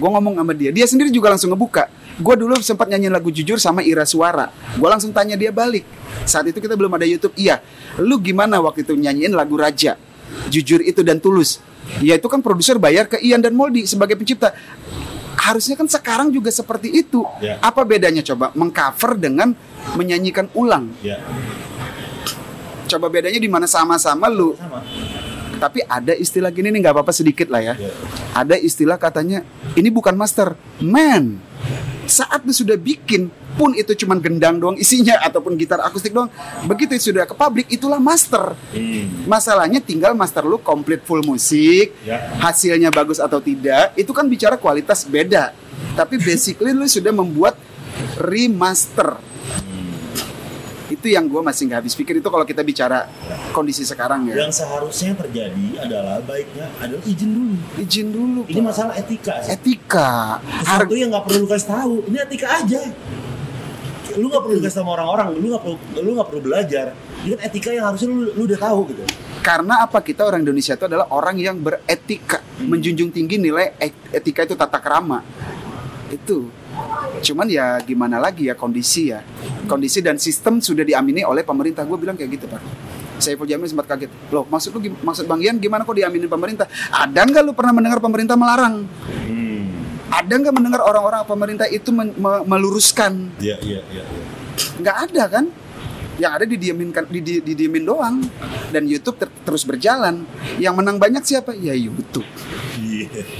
Gue ngomong sama dia sendiri juga langsung ngebuka. Gue dulu sempat nyanyiin lagu Jujur sama Ira Suara. Gue langsung tanya dia balik. Saat itu kita belum ada YouTube. Iya, lu gimana waktu itu nyanyiin lagu Raja? Jujur itu dan Tulus. Ya itu kan produser bayar ke Ian dan Moldy sebagai pencipta. Harusnya kan sekarang juga seperti itu. Yeah. Apa bedanya coba mengcover dengan menyanyikan ulang? Yeah. Coba bedanya di mana? Sama-sama lu. Sama. Tapi ada istilah gini nih, enggak apa-apa sedikit lah ya. Yeah. Ada istilah katanya ini bukan master, man. Saat lu sudah bikin pun itu cuman gendang doang isinya ataupun gitar akustik doang, begitu sudah ke publik itulah master. Masalahnya tinggal master lu complete full musik, hasilnya bagus atau tidak itu kan bicara kualitas beda, tapi basically lu sudah membuat remaster. Itu yang gue masih nggak habis pikir itu kalau kita bicara kondisi sekarang ya. Yang seharusnya terjadi adalah baiknya adalah izin dulu. Ini masalah etika sih. Etika. Sesuatu yang nggak perlu kasih tahu. Ini etika aja. Lu nggak perlu kasih sama orang-orang. Lu nggak perlu belajar. Ini kan etika yang harusnya lu udah tahu gitu. Karena apa, kita orang Indonesia itu adalah orang yang beretika, menjunjung tinggi nilai etika itu tata krama. Itu. Cuman ya gimana lagi ya kondisi dan sistem sudah diamini oleh pemerintah. Gue bilang kayak gitu, Pak. Saiful Jamil sempat kaget. Loh, maksud Bang Ian gimana kok diaminin pemerintah? Ada nggak lu pernah mendengar pemerintah melarang? Ada nggak mendengar orang-orang pemerintah itu meluruskan? Iya. nggak ada kan. Yang ada didiemin doang. Dan YouTube terus berjalan. Yang menang banyak siapa? Ya YouTube.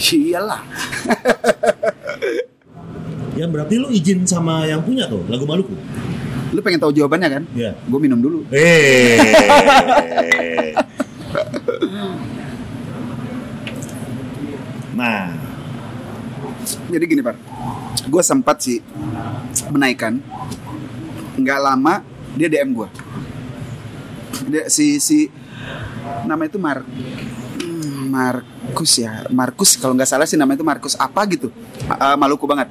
Iyalah. Ya berarti lu izin sama yang punya tuh lagu Maluku. Lu pengen tahu jawabannya kan? Iya. Gue minum dulu. Nah. Jadi gini Pak, gue sempat sih menaikkan. Nggak lama dia DM gue. Si nama itu Markus kalau nggak salah sih nama itu Markus apa gitu, Maluku banget.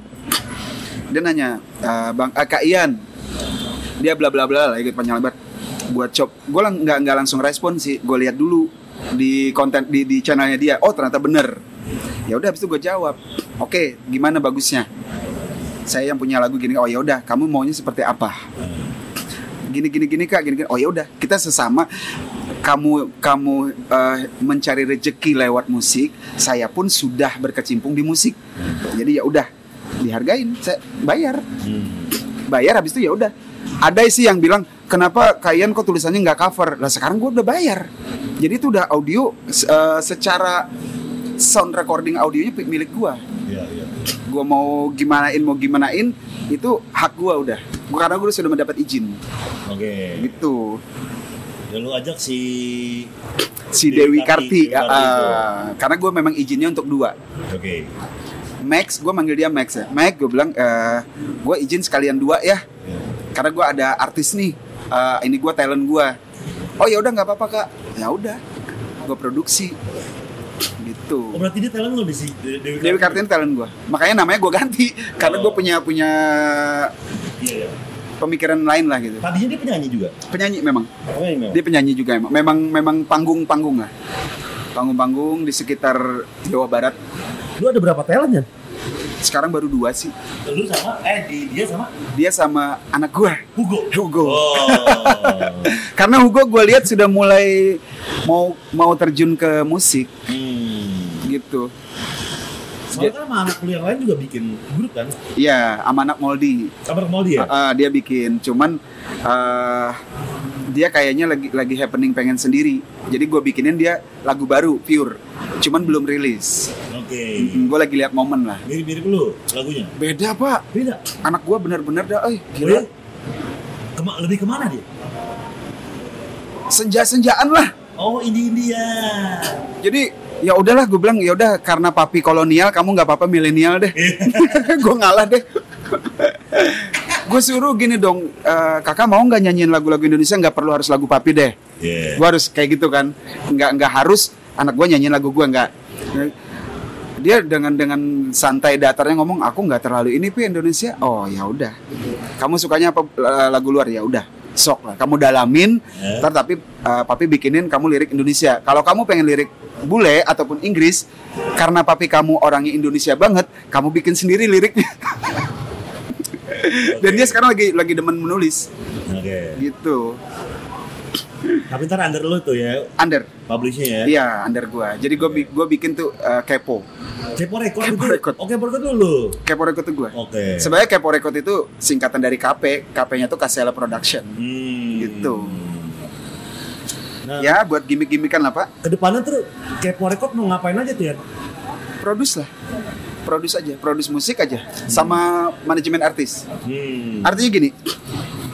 Dia nanya, bang Kak Ian, dia bla bla bla lagi panjang lebar. Gue coba, gue nggak langsung respon sih. Gue lihat dulu di konten di channelnya dia. Oh ternyata bener. Ya udah habis itu gue jawab, oke, gimana bagusnya? Saya yang punya lagu gini. Oh ya udah, kamu maunya seperti apa? Gini Kak, gini. Oh ya udah, kita sesama. Kamu mencari rejeki lewat musik. Saya pun sudah berkecimpung di musik. Jadi ya udah, dihargain. Saya bayar habis itu ya udah. Ada sih yang bilang, kenapa kalian kok tulisannya nggak cover? Lah sekarang gue udah bayar. Jadi itu udah audio secara sound recording audionya milik gue. Yeah. Gue mau gimanain itu hak gue udah. Karena gue sudah mendapat izin. Oke. Gitu. Ya lu ajak si Dewi Karti. Karena gue memang izinnya untuk 2. Oke. Max, gue manggil dia Max ya. Max, gue bilang gue izin sekalian 2 ya. Karena gue ada artis nih. Ini gue talent gue. Oh ya udah nggak apa-apa Kak. Ya udah. Gue produksi. Gitu. Oh, berarti dia talent lo di sini. Dewi Karti talent gue. Makanya namanya gue ganti. Karena gue punya pemikiran lain lah gitu. Tadinya dia penyanyi juga. Penyanyi memang. Dia penyanyi juga emang. Memang panggung-panggung lah. Panggung-panggung di sekitar Jawa Barat. Lu ada berapa talent ya? Sekarang baru 2 sih. Lu sama? Dia sama? Dia sama anak gua. Hugo. Oh. Karena Hugo gua lihat sudah mulai mau terjun ke musik. Gitu. Soalnya sama anak kuliah lain juga bikin grup kan? Iya, sama anak Moldy. Sama anak Moldy ya? Dia bikin, cuman dia kayaknya lagi happening pengen sendiri. Jadi gue bikinin dia lagu baru, pure. Cuman belum rilis. Oke. Gue lagi lihat momen lah. Mirip-mirip lu lagunya? Beda pak. Beda? Anak gue benar-benar dah, gila. Lebih kemana dia? Senja-senjaan lah. Oh, India. Jadi... ya udahlah, gue bilang ya udah karena papi kolonial, kamu nggak apa-apa milenial deh. Gue ngalah deh. Gue suruh gini dong, kakak mau nggak nyanyiin lagu-lagu Indonesia? Nggak perlu harus lagu papi deh. Yeah. Gue harus kayak gitu kan? Nggak harus anak gue nyanyiin lagu gue nggak. Dia dengan santai datarnya ngomong, aku nggak terlalu ini pi Indonesia. Oh ya udah. Kamu sukanya apa lagu luar? Ya udah. Sok lah, kamu dalamin, tapi papi bikinin kamu lirik Indonesia. Kalau kamu pengen lirik bule ataupun Inggris, karena papi kamu orangnya Indonesia banget, kamu bikin sendiri liriknya. Okay. Dan dia sekarang lagi demen menulis. Okay. Gitu. Tapi ntar under lu tuh ya? Under publishnya ya? Iya, under gua. Jadi gua bikin tuh Kepo. Kepo Record. Oh, Kepo Record dulu. Kepo Record tuh gua. Oke. Okay. Sebenarnya Kepo Record itu singkatan dari KP. KP-nya tuh Kasela Production. Gitu. Nah, ya, buat gimmick-gimmickan lah, Pak. Kedepannya tuh Kepo Record mau ngapain aja tuh ya? Produce lah. Produce musik aja sama manajemen artis. Artinya gini.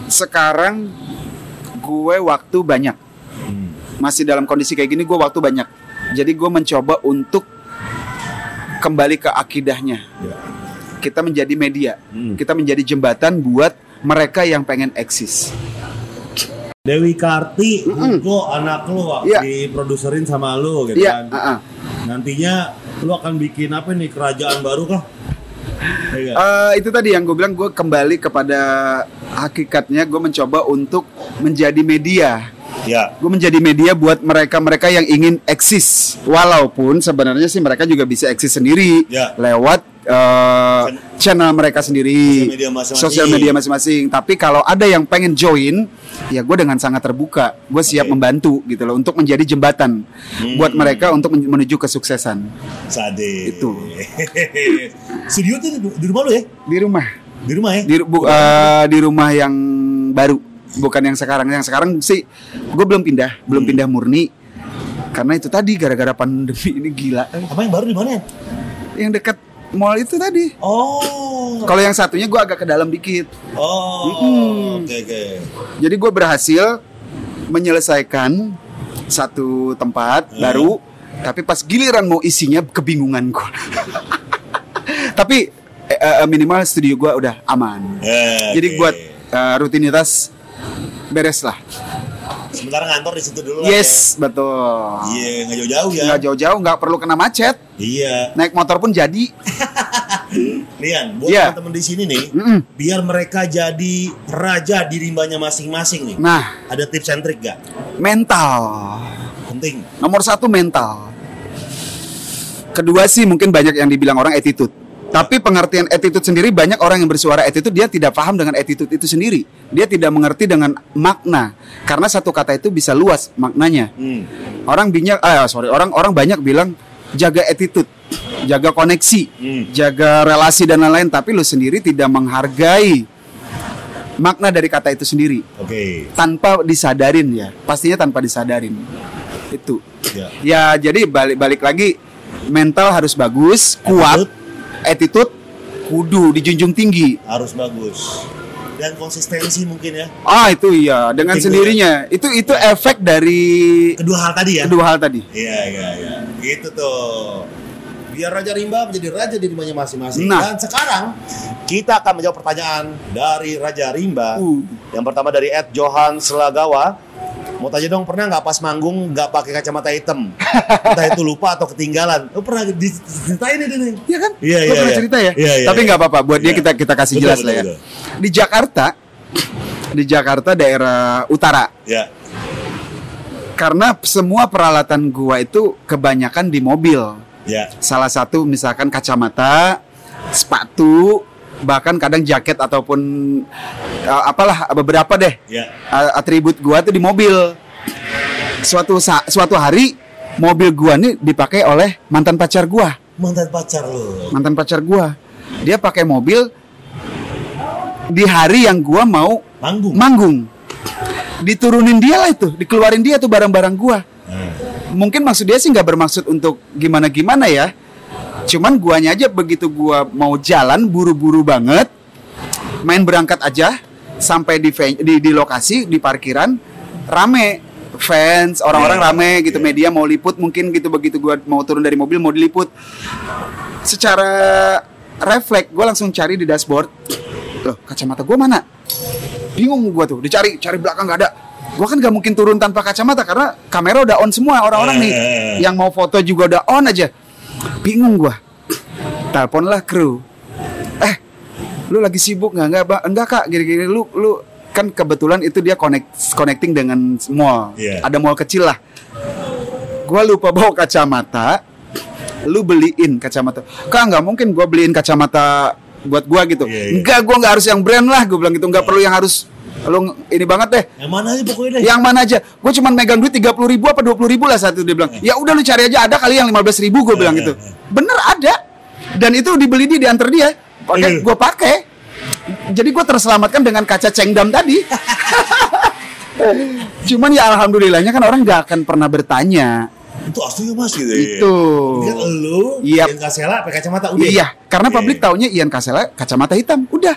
Sekarang gue waktu banyak. Masih dalam kondisi kayak gini gue waktu banyak. Jadi gue mencoba untuk kembali ke akidahnya. Kita menjadi media. Kita menjadi jembatan buat mereka yang pengen eksis. Dewi Karti, Hugo, anak lu diproduserin sama lu gitu kan. Nantinya lu akan bikin apa nih, kerajaan baru kah? Itu tadi yang gue bilang, gue kembali kepada hakikatnya. Gue mencoba untuk menjadi media. Gue menjadi media buat mereka-mereka yang ingin eksis. Walaupun sebenarnya sih mereka juga bisa eksis sendiri lewat channel mereka sendiri, sosial media masing-masing. Tapi kalau ada yang pengen join, ya gue dengan sangat terbuka. Gue siap membantu gitu loh, untuk menjadi jembatan buat mereka untuk menuju kesuksesan. Sade. Itu. Studio tuh di rumah lu ya? Di rumah ya? Di rumah yang baru, bukan yang sekarang. Yang sekarang sih gue belum pindah, belum pindah murni. Karena itu tadi gara-gara pandemi ini gila. Apa yang baru di mana? Yang dekat mall itu tadi. Oh. Kalau yang satunya gue agak ke dalam dikit. Oh. Okay. Jadi gue berhasil menyelesaikan satu tempat baru. Tapi pas giliran mau isinya kebingungan gue. Tapi minimal studio gue udah aman. Jadi gue rutinitas beres lah. Sementara ngantor di situ dulu. Yes, lah ya. Betul. Iya, nggak jauh-jauh ya. Nggak jauh-jauh, nggak perlu kena macet. Iya. Naik motor pun jadi. Lian, buat teman-teman di sini nih, biar mereka jadi raja di rimbanya masing-masing nih. Nah, ada tips and trick gak? Mental. Penting. Nomor satu mental. Kedua sih mungkin banyak yang dibilang orang attitude. Tapi pengertian attitude sendiri banyak orang yang bersuara attitude dia tidak paham dengan attitude itu sendiri. Dia tidak mengerti dengan makna. Karena satu kata itu bisa luas maknanya. Orang banyak bilang jaga attitude, jaga koneksi, jaga relasi dan lain-lain, tapi lu sendiri tidak menghargai makna dari kata itu sendiri. Oke. Tanpa disadarin ya. Pastinya tanpa disadarin. Itu. Ya jadi balik lagi mental harus bagus, kuat. Attitude kudu dijunjung tinggi, harus bagus dan konsistensi mungkin ya. Itu iya dengan tinggi sendirinya ya. Itu efek dari kedua hal tadi. Iya. Gitu tuh. Biar Raja Rimba menjadi raja di rumahnya masing-masing. Dan sekarang kita akan menjawab pertanyaan dari Raja Rimba. Yang pertama dari @johanselagawa. Mau tanya dong, pernah nggak pas manggung nggak pakai kacamata hitam? Entah itu lupa atau ketinggalan. Lo pernah diceritain ini? Iya kan? Iya. Pernah cerita ya. Tapi nggak apa-apa. Buat dia kita kasih jelas lah ya. Betul. Di Jakarta daerah utara. Iya. Karena semua peralatan gua itu kebanyakan di mobil. Iya. Salah satu misalkan kacamata, sepatu, bahkan kadang jaket ataupun apalah beberapa deh atribut gua tuh di mobil. Suatu hari mobil gua nih dipakai oleh mantan pacar gua. Dia pakai mobil di hari yang gua mau manggung. Diturunin dia lah itu, dikeluarin dia tuh barang-barang gua. Mungkin maksud dia sih nggak bermaksud untuk gimana-gimana ya. Cuman guanya aja begitu gua mau jalan buru-buru banget, main berangkat aja sampai di lokasi di parkiran rame fans, orang-orang rame gitu, media mau liput mungkin gitu. Begitu gua mau turun dari mobil mau diliput, secara refleks gua langsung cari di dashboard. Loh, kacamata gua mana? Bingung gua tuh, dicari belakang nggak ada. Gua kan gak mungkin turun tanpa kacamata karena kamera udah on semua orang-orang nih, yang mau foto juga udah on aja. Bingung gua. Teleponlah kru. Lu lagi sibuk enggak Kak, gini-gini. Lu kan kebetulan itu dia connecting dengan mall. Ada mall kecil lah. Gua lupa bawa kacamata. Lu beliin kacamata. Kak, enggak mungkin gua beliin kacamata buat gua gitu. Enggak, gua enggak harus yang brand lah, gua bilang gitu. Enggak perlu yang harus lu ini banget deh. Yang mana aja pokoknya deh. Yang mana aja. Gue cuma megang duit 30.000 apa 20.000 lah saat itu. Dia bilang, ya udah lu cari aja, ada kali yang 15.000. Gue bilang gitu. Bener ada. Dan itu dibeli dia, diantar dia. Gue pakai. Jadi gue terselamatkan dengan kaca cengdam tadi. Cuman ya alhamdulillahnya kan orang gak akan pernah bertanya itu aslinya Mas gitu. Itu. Lihat lu, Ian Kasela pakai kacamata udah. Iya, karena publik taunya Ian Kasela kacamata hitam. Udah.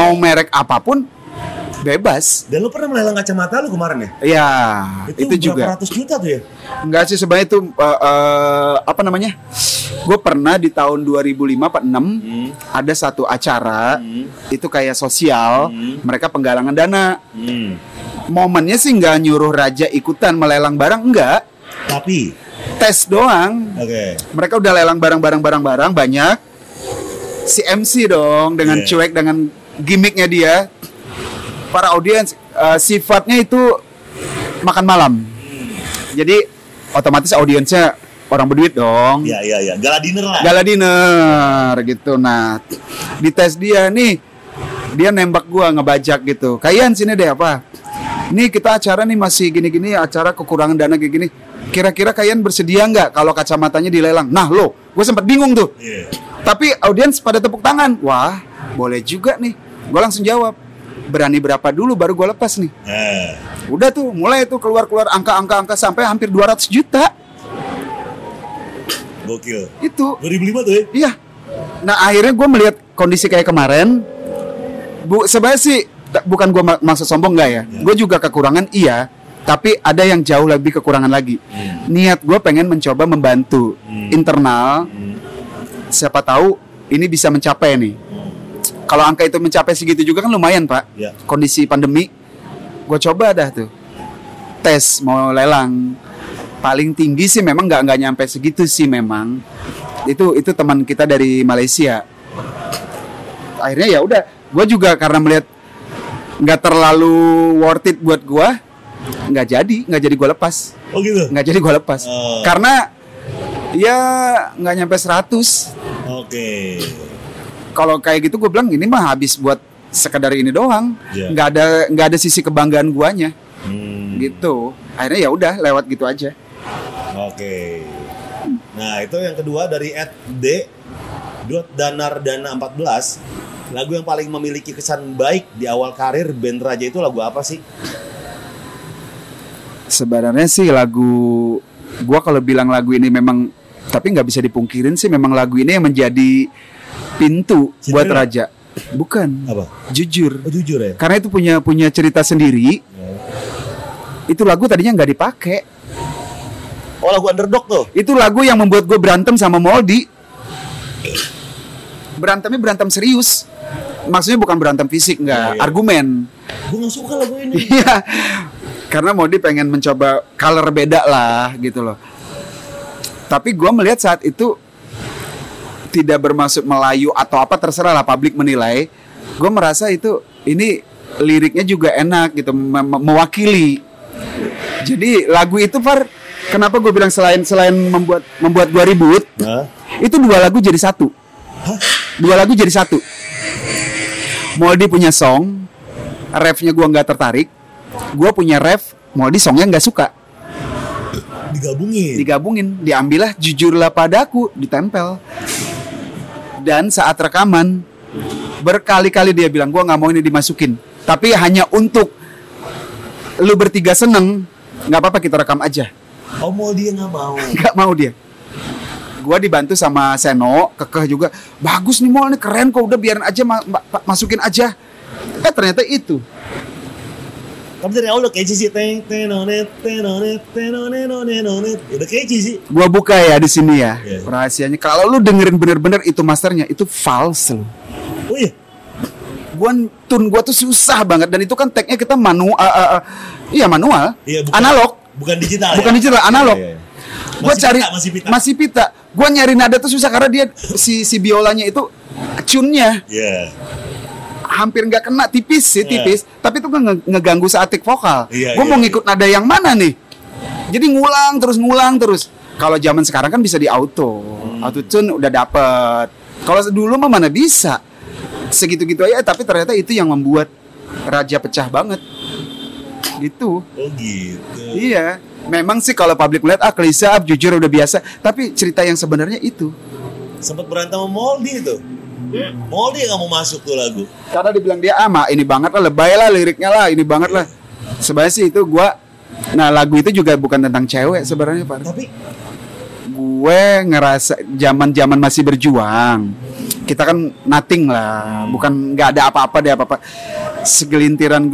Mau merek apapun bebas. Dan lu pernah melelang kacamata lu kemarin ya? Iya, itu juga. Itu 200 juta tuh ya? Enggak sih, sebenarnya itu gue pernah di tahun 2005-2006 ada satu acara itu kayak sosial, mereka penggalangan dana. Momennya sih enggak nyuruh raja ikutan melelang barang, enggak. Tapi tes doang. Oke. Mereka udah lelang barang-barang banyak. Si MC dong dengan cuek, dengan gimmicknya dia. Para audiens sifatnya itu makan malam. Jadi otomatis audiensnya orang berduit dong. Iya. Gala dinner gitu. Nah, di tes dia nih, dia nembak gua, ngebajak gitu. Kayan sini deh apa? Nih kita acara nih masih gini-gini, acara kekurangan dana kayak gini. Kira-kira Kayan bersedia enggak kalau kacamatanya dilelang? Nah, lo, gua sempat bingung tuh. Tapi audiens pada tepuk tangan. Wah, boleh juga nih. Gua langsung jawab. berani berapa dulu baru gue lepas nih. Udah tuh mulai tuh keluar-keluar angka-angka sampai hampir 200 juta. Gokil. Itu 2005 tuh ya? Iya. Nah akhirnya gue melihat kondisi kayak kemarin, sebenarnya sih bukan gue maksud sombong gak ya, gue juga kekurangan iya, tapi ada yang jauh lebih kekurangan lagi. Niat gue pengen mencoba membantu internal, siapa tahu ini bisa mencapai nih. Kalau angka itu mencapai segitu juga kan lumayan pak, kondisi pandemi. Gue coba dah tuh tes mau lelang, paling tinggi sih memang nggak nyampe segitu sih memang. Itu teman kita dari Malaysia. Akhirnya ya udah, gue juga karena melihat nggak terlalu worth it buat gue, nggak jadi gue lepas. Oh gitu. Nggak jadi gue lepas karena ya nggak nyampe 100. Oke. Kalau kayak gitu gue bilang ini mah habis buat sekedar ini doang, nggak ada sisi kebanggaan guanya, gitu. Akhirnya ya udah lewat gitu aja. Oke. Nah itu yang kedua dari @d.danardana14. Lagu yang paling memiliki kesan baik di awal karir band Raja itu lagu apa sih? Sebenarnya sih lagu, gue kalau bilang lagu ini memang, tapi gak bisa dipungkirin sih memang lagu ini yang menjadi pintu Cinderella? Buat Raja. Bukan. Apa? Jujur. Oh, jujur ya? Karena itu punya cerita sendiri. Itu lagu tadinya gak dipakai. Oh lagu Underdog tuh? Itu lagu yang membuat gue berantem sama Moldy. Berantemnya berantem serius. Maksudnya bukan berantem fisik, enggak, argumen. Gue gak suka lagu ini. Iya. Karena Moldy pengen mencoba color beda lah gitu loh. Tapi gue melihat saat itu tidak bermaksud melayu atau apa, terserah lah publik menilai. Gue merasa itu ini liriknya juga enak gitu, mewakili. Jadi lagu itu Far, kenapa gue bilang selain membuat gue ribut, itu dua lagu jadi satu. Dua lagu jadi satu. Moldy punya song, refnya gue nggak tertarik. Gue punya ref, Moldy songnya nggak suka. Digabungin, diambillah jujurlah padaku, ditempel. Dan saat rekaman berkali-kali dia bilang gue nggak mau ini dimasukin. Tapi hanya untuk lu bertiga seneng, nggak apa-apa kita rekam aja. Oh Moldy nggak mau. Nggak mau dia. Gue dibantu sama Seno, Kekeh juga. Bagus nih Mol, ini keren kok, udah biarin aja, masukin aja. Ternyata itu. Kamu dari awal udah kece sih. Udah kece sih. Gue buka ya di sini ya, rahasianya. Kalau lu dengerin bener-bener itu masternya, itu false. Oh iya? Tune gue tuh susah banget. Dan itu kan tag-nya kita manual. Iya, bukan, analog. Bukan digital. Analog. Iya. Gue cari masih pita. Gue nyari nada tuh susah karena dia si biolanya itu cunnya hampir nggak kena, tipis. Tapi itu kan ngeganggu saat vokal. Gue mau ngikut nada yang mana nih? Jadi ngulang terus. Kalau zaman sekarang kan bisa di auto tune udah dapet. Kalau dulu mah mana bisa segitu-gitu aja. Tapi ternyata itu yang membuat Raja pecah banget. Gitu. Oh gitu. Iya. Memang sih kalau publik melihat klise, jujur udah biasa. Tapi cerita yang sebenarnya itu. Sempat berantem sama Moldy itu. Moldy gak mau masuk tuh lagu. Karena dibilang dia ini banget lah, lebay lah liriknya lah, ini banget lah. Sebenarnya sih itu gue. Nah lagu itu juga bukan tentang cewek sebenarnya Pak. Tapi gue ngerasa zaman masih berjuang. Kita kan nothing lah, bukan gak ada apa-apa. Segelintiran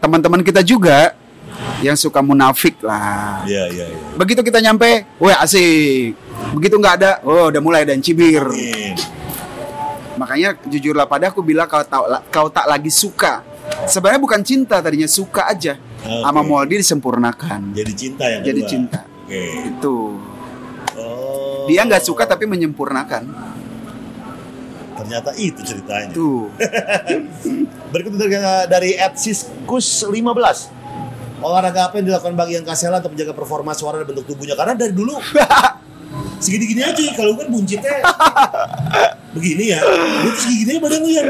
teman-teman kita juga yang suka munafik lah. Iya. Begitu kita nyampe, wah asik. Begitu nggak ada, udah mulai dan cibir. Makanya jujurlah padaku bila kau tak lagi suka. Sebenarnya bukan cinta tadinya, suka aja. Sama Moldy disempurnakan. Jadi cinta yang kedua. Jadi cinta. Itu. Oh. Dia nggak suka tapi menyempurnakan. Ternyata itu ceritanya. Tuh. Berikut dari @siskus15. Olahraga apa yang dilakukan bagi Ian Kasela untuk menjaga performa suara dan bentuk tubuhnya? Karena dari dulu segini-gini aja, kalau kan buncitnya begini ya, lu segini-gini badan lu ya,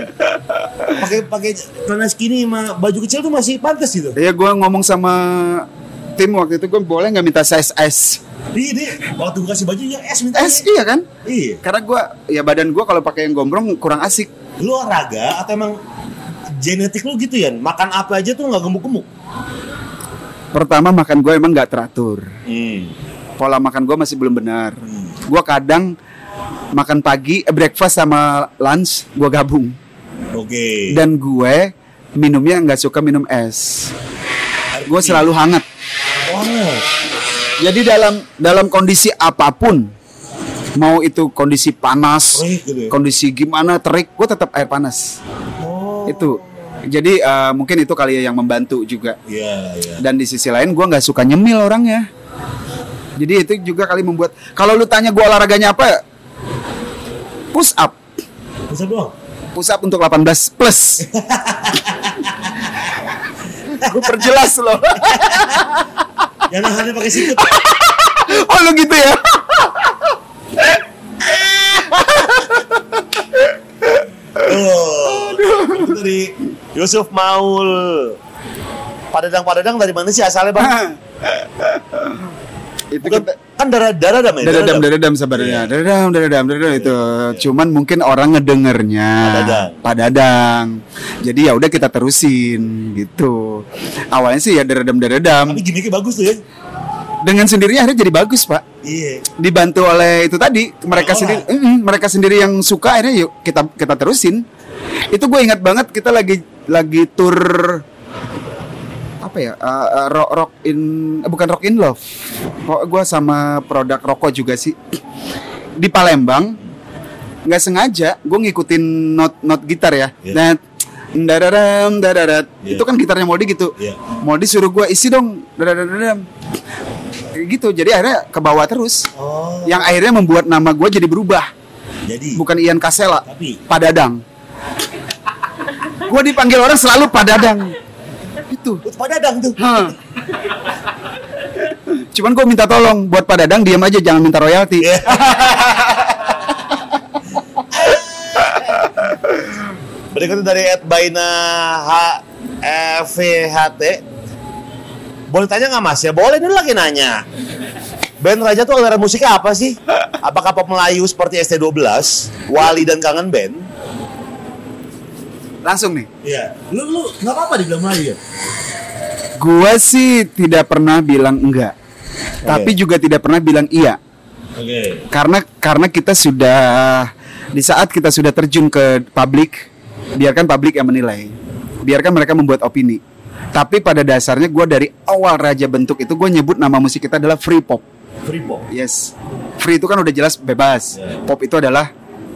pakai celana skinny sama baju kecil tuh masih pantas gitu. Iya, gue ngomong sama tim waktu itu, gue boleh nggak minta size S? Iya, waktu gue kasih baju ya S minta S. Iya kan? Iya. Karena gue, ya badan gue kalau pakai yang gombrong kurang asik. Lu olahraga atau emang genetik lu gitu ya, makan apa aja tuh nggak gemuk-gemuk. Pertama makan gue emang nggak teratur, pola makan gue masih belum benar. Gue kadang makan pagi, breakfast sama lunch gue gabung. Oke. Okay. Dan gue minumnya nggak suka minum es. Gue selalu hangat. Oh. Jadi dalam kondisi apapun, mau itu kondisi panas, kondisi gimana terik, gue tetap air panas. Oh. Itu. Jadi mungkin itu kali yang membantu juga. Yeah. Dan di sisi lain gue nggak suka nyemil orangnya. Jadi itu juga kali membuat. Kalau lu tanya gue olahraganya apa? Push up. Push up doang. Push up untuk 18 plus. Gue perjelas loh. Jangan hanya pakai sikut. Oh lu gitu ya. Itu dari Yusuf Maul. Padadang dari mana sih asalnya bang? Itu bukan, kita, kan daradam sebenarnya. Yeah. Daradam itu. Yeah. Cuman mungkin orang ngedengernya padadang. Jadi ya udah kita terusin gitu. Awalnya sih ya daradam. Tapi gimmicknya bagus tuh ya. Dengan sendirinya akhirnya jadi bagus, Pak. Iya. Dibantu oleh itu tadi, mereka sendiri yang suka akhirnya yuk kita terusin. Itu gue ingat banget kita lagi tur apa ya? Rock in Love. Gue sama produk rokok juga sih. Di Palembang enggak sengaja gue ngikutin not gitar ya. Yeah. Daradam. Yeah. Itu kan gitarnya Moldy gitu. Yeah. Moldy suruh gue isi dong. Daradam. Gitu, jadi akhirnya ke bawah terus. Oh. Yang akhirnya membuat nama gue jadi berubah. Jadi bukan Ian Kasela, tapi Padadang. Gue dipanggil orang selalu Padadang. Itu. Padadang tuh. Cuman gue minta tolong buat Padadang diam aja, jangan minta royalti. Yeah. Berikutnya dari @bainahvht. Boleh tanya nggak mas? Ya boleh, dulu lagi nanya. Band Raja tuh aliran musiknya apa sih? Apakah pop Melayu seperti ST12, Wali dan Kangen Band? Langsung nih. Iya. Lu nggak apa-apa dibilang Melayu ya? Gua sih tidak pernah bilang enggak. Okay. Tapi juga tidak pernah bilang iya. Oke. Okay. Karena kita sudah di saat kita sudah terjun ke publik, biarkan publik yang menilai. Biarkan mereka membuat opini. Tapi pada dasarnya gue dari awal Raja bentuk itu gue nyebut nama musik kita adalah free pop. Free pop. Yes. Free itu kan udah jelas bebas. Yeah. Pop itu adalah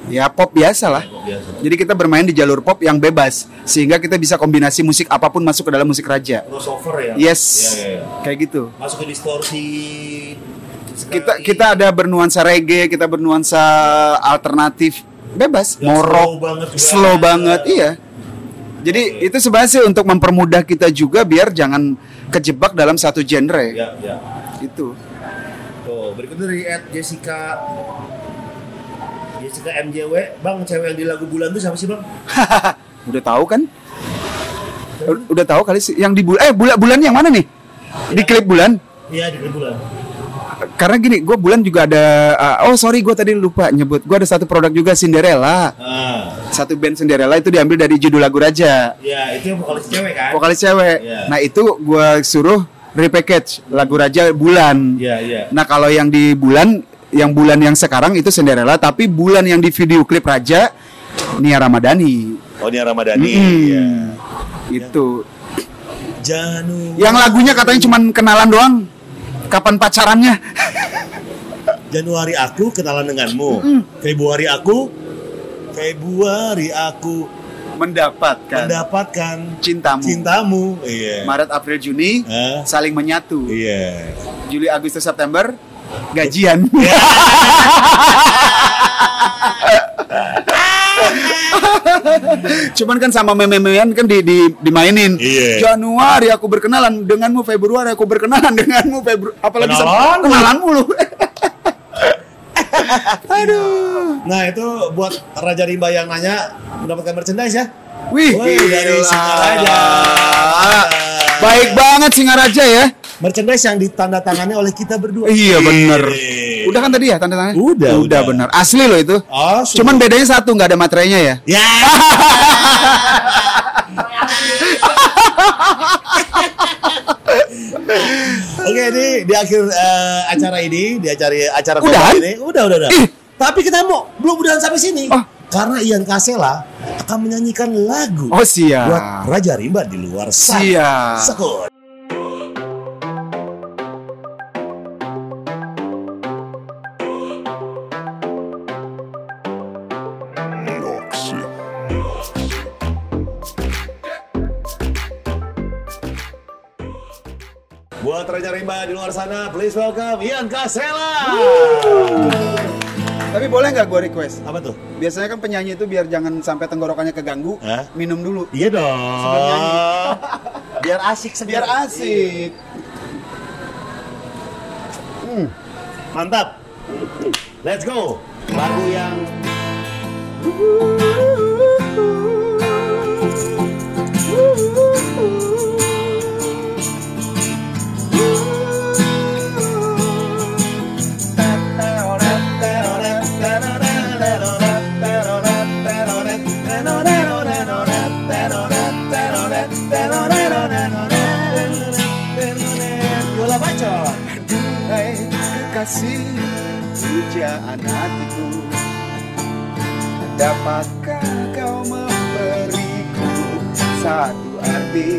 ya pop biasa lah. Jadi kita bermain di jalur pop yang bebas sehingga kita bisa kombinasi musik apapun masuk ke dalam musik Raja. Crossover ya. Yes. Yeah. Kayak gitu. Masuk ke distorsi. Kita ada bernuansa reggae, kita bernuansa alternatif, bebas. Dan morok, slow banget, iya. Jadi itu sebenarnya untuk mempermudah kita juga biar jangan kejebak dalam satu genre. Ya. Itu. Oh, berikutnya dari Jessica MJW, bang cewek yang di lagu bulan itu siapa sih bang? Udah tahu kan? Udah tahu kali sih yang di bulan yang mana nih? Ya. Di klip bulan? Iya di klip bulan. Karena gini, gue bulan juga ada gue tadi lupa nyebut. Gue ada satu produk juga Cinderella. Satu band Cinderella itu diambil dari judul lagu Raja. Iya, itu yang vokalis cewek kan? Vokalis cewek. Ya. Nah, itu gue suruh repackage lagu Raja bulan. Iya. Nah, kalau yang di bulan yang sekarang itu Cinderella, tapi bulan yang di video klip Raja Nia Ramadhani. Oh, Nia Ramadhani. Iya. Itu. Janu. Yang lagunya katanya cuma kenalan doang. Kapan pacarannya? Januari aku kenalan denganmu. Februari aku mendapatkan cintamu. Iya. Maret, April, Juni saling menyatu. Iya. Juli, Agustus, September gajian. Cuman kan sama meme-memean kan dimainin. Iya. Januari aku berkenalan denganmu, Februari aku berkenalan denganmu, apalagi sama kenalanmu lu. Aduh. Nah, itu buat Raja Rimba yang nanya mendapatkan merchandise ya. Wih, dari Singaraja. Baik banget Singaraja ya. Merchandise yang ditandatangani oleh kita berdua. Iya benar. Udah kan tadi ya tanda tangan? Udah benar. Asli loh itu. Cuman bedanya satu, nggak ada materainya ya. Ya. Oke, ini di akhir acara ini, di acara ini udah. Tapi kita mau belum udahan sampai sini. Oh. Karena Ian Kasela akan menyanyikan lagu buat Raja Rimba di luar sana. Sekut. Buat Raja Rimba di luar sana, please welcome Ian Kasela. Tapi boleh nggak gue request? Apa tuh? Biasanya kan penyanyi itu biar jangan sampai tenggorokannya keganggu, minum dulu. Iya dong. Sebelum nyanyi. Biar asik sebenarnya. Biar asik. Mantap. Let's go. Lagu yang kasih pujaan hatiku, dapatkah kau memberiku satu arti,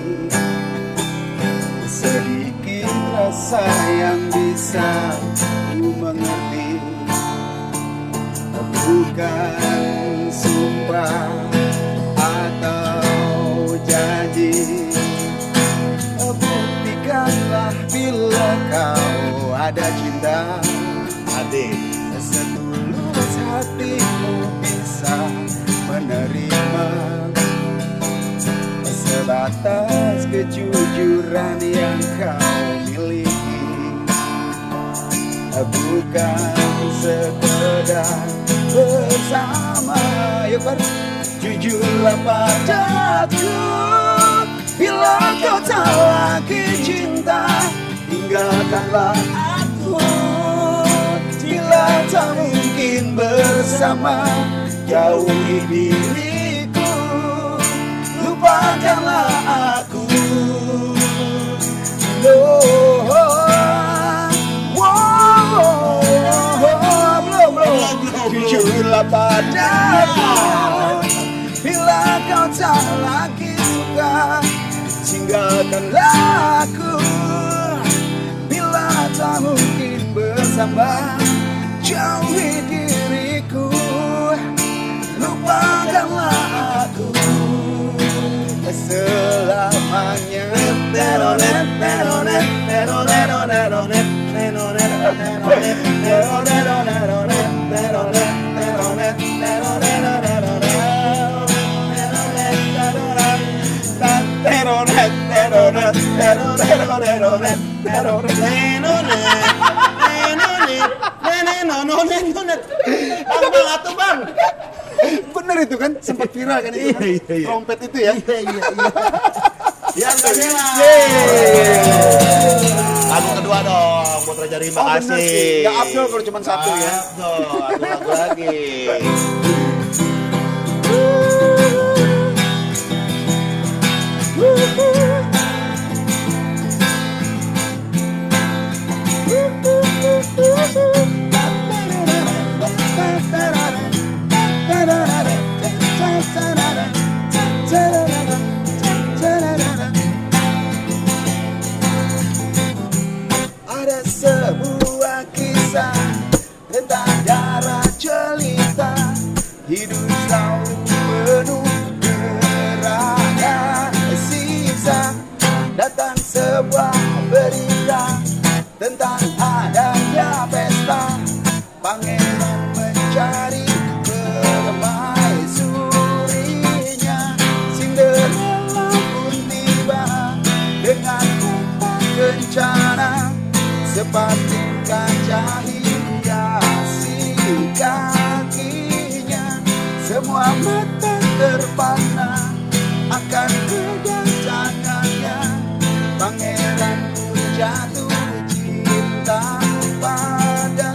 sedikit rasa yang bisa ku mengerti, bukan sumpah atau janji, buktikanlah bila kau ada cinta hati, setulus hatimu bisa menerima, sebatas kejujuran yang kau miliki, bukan sekedar bersama. Yuk jujurlah padaku, bila kau tak lagi cinta, tinggalkanlah aku, bila tak mungkin bersama, jauhi diriku, lupakanlah aku. Jujurlah padaku, bila kau tak lagi suka, tinggalkanlah aku, tak mungkin bersama, jauhi diriku, lupakanlah aku selamanya. Bang. Bener itu kan, sempat viral kan itu kan? Trompet itu ya. Iya. Lagu kedua dong, buat Raja Rimba. Asik. Enggak abdol kalau cuma satu ya. Abdol, lagu lagi. Ada sebuah kisah tentang darah cerita, hidup selalu penuh keberadaan sisa, datang sebuah berita tentang adanya pesta, pangeran mencari permai surinya, Cinderella pun tiba dengan upah kencana, sepatu kaca hiasi kakinya, semua mata terpana akan kedatangannya, pangeran pun jatuh cinta padanya.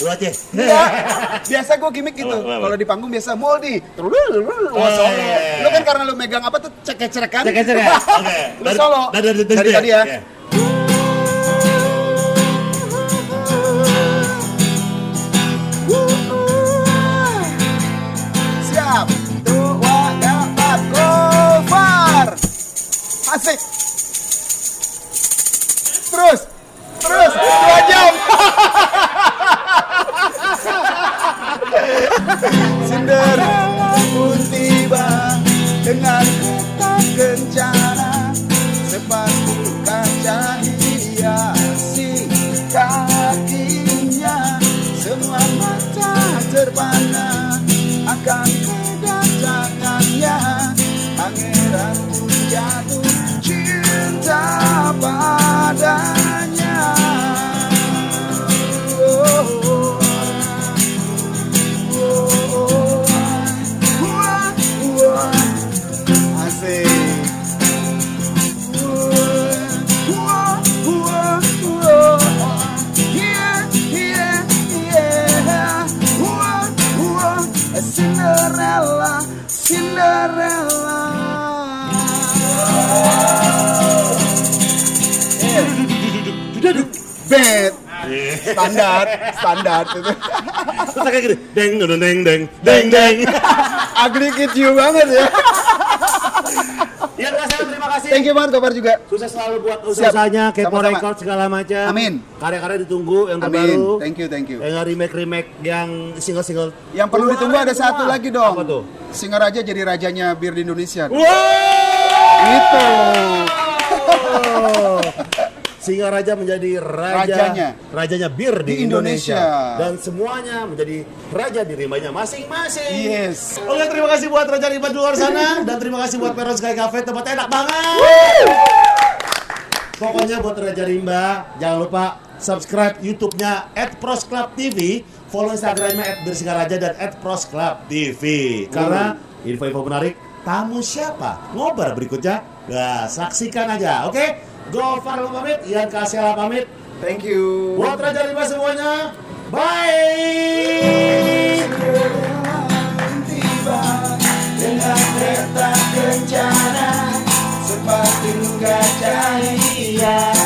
Lu aja. Iya. Biasa gue gimmick gitu. Kalau di panggung biasa Moldy. Wah, solo. Lu kan karena lu megang apa tuh ceker-ceker kan? Ceker-ceker. Oke. Lu solo. Dari tadi ya. Siap. 2, 3, 4, go far. Asik. Terus 2 jam. Cinderella pun tiba dengan kata kencana sepatu kaca hiasi kakinya semua mata terbana akan kedatangannya pangeran pun jatuh cinta padanya. Cinderella. Bed. Standar itu. Terus kayak gini, deng. Agrikityu banget ya. Ian Kasela, terima kasih. Thank you banget Gofar juga. Sukses selalu buat usahanya, Kepo Record segala macam. Amin. Karya-karya ditunggu yang terbaru. Thank you. Yang remake yang single-single. Yang perlu ditunggu ada satu lagi dong. Apa tuh? Singer aja jadi rajanya bir di Indonesia. Wow. Itu. Singa Raja menjadi rajanya bir di Indonesia. Dan semuanya menjadi raja di rimbanya masing-masing. Yes. Oke, terima kasih buat Raja Rimba di luar sana. Dan terima kasih buat Peron Sky Cafe, tempat enak banget. Pokoknya buat Raja Rimba, jangan lupa subscribe YouTube-nya @prosclubtv, follow Instagram-nya @bersingaraja dan @prosclubtv. Karena info-info menarik, tamu siapa, ngobar berikutnya, nah, saksikan aja, oke? Gofar pamit, Ian Kasela pamit. Thank you. Buat Raja Rimba semuanya. Bye. Tiba dengan kereta kencana seperti gajah.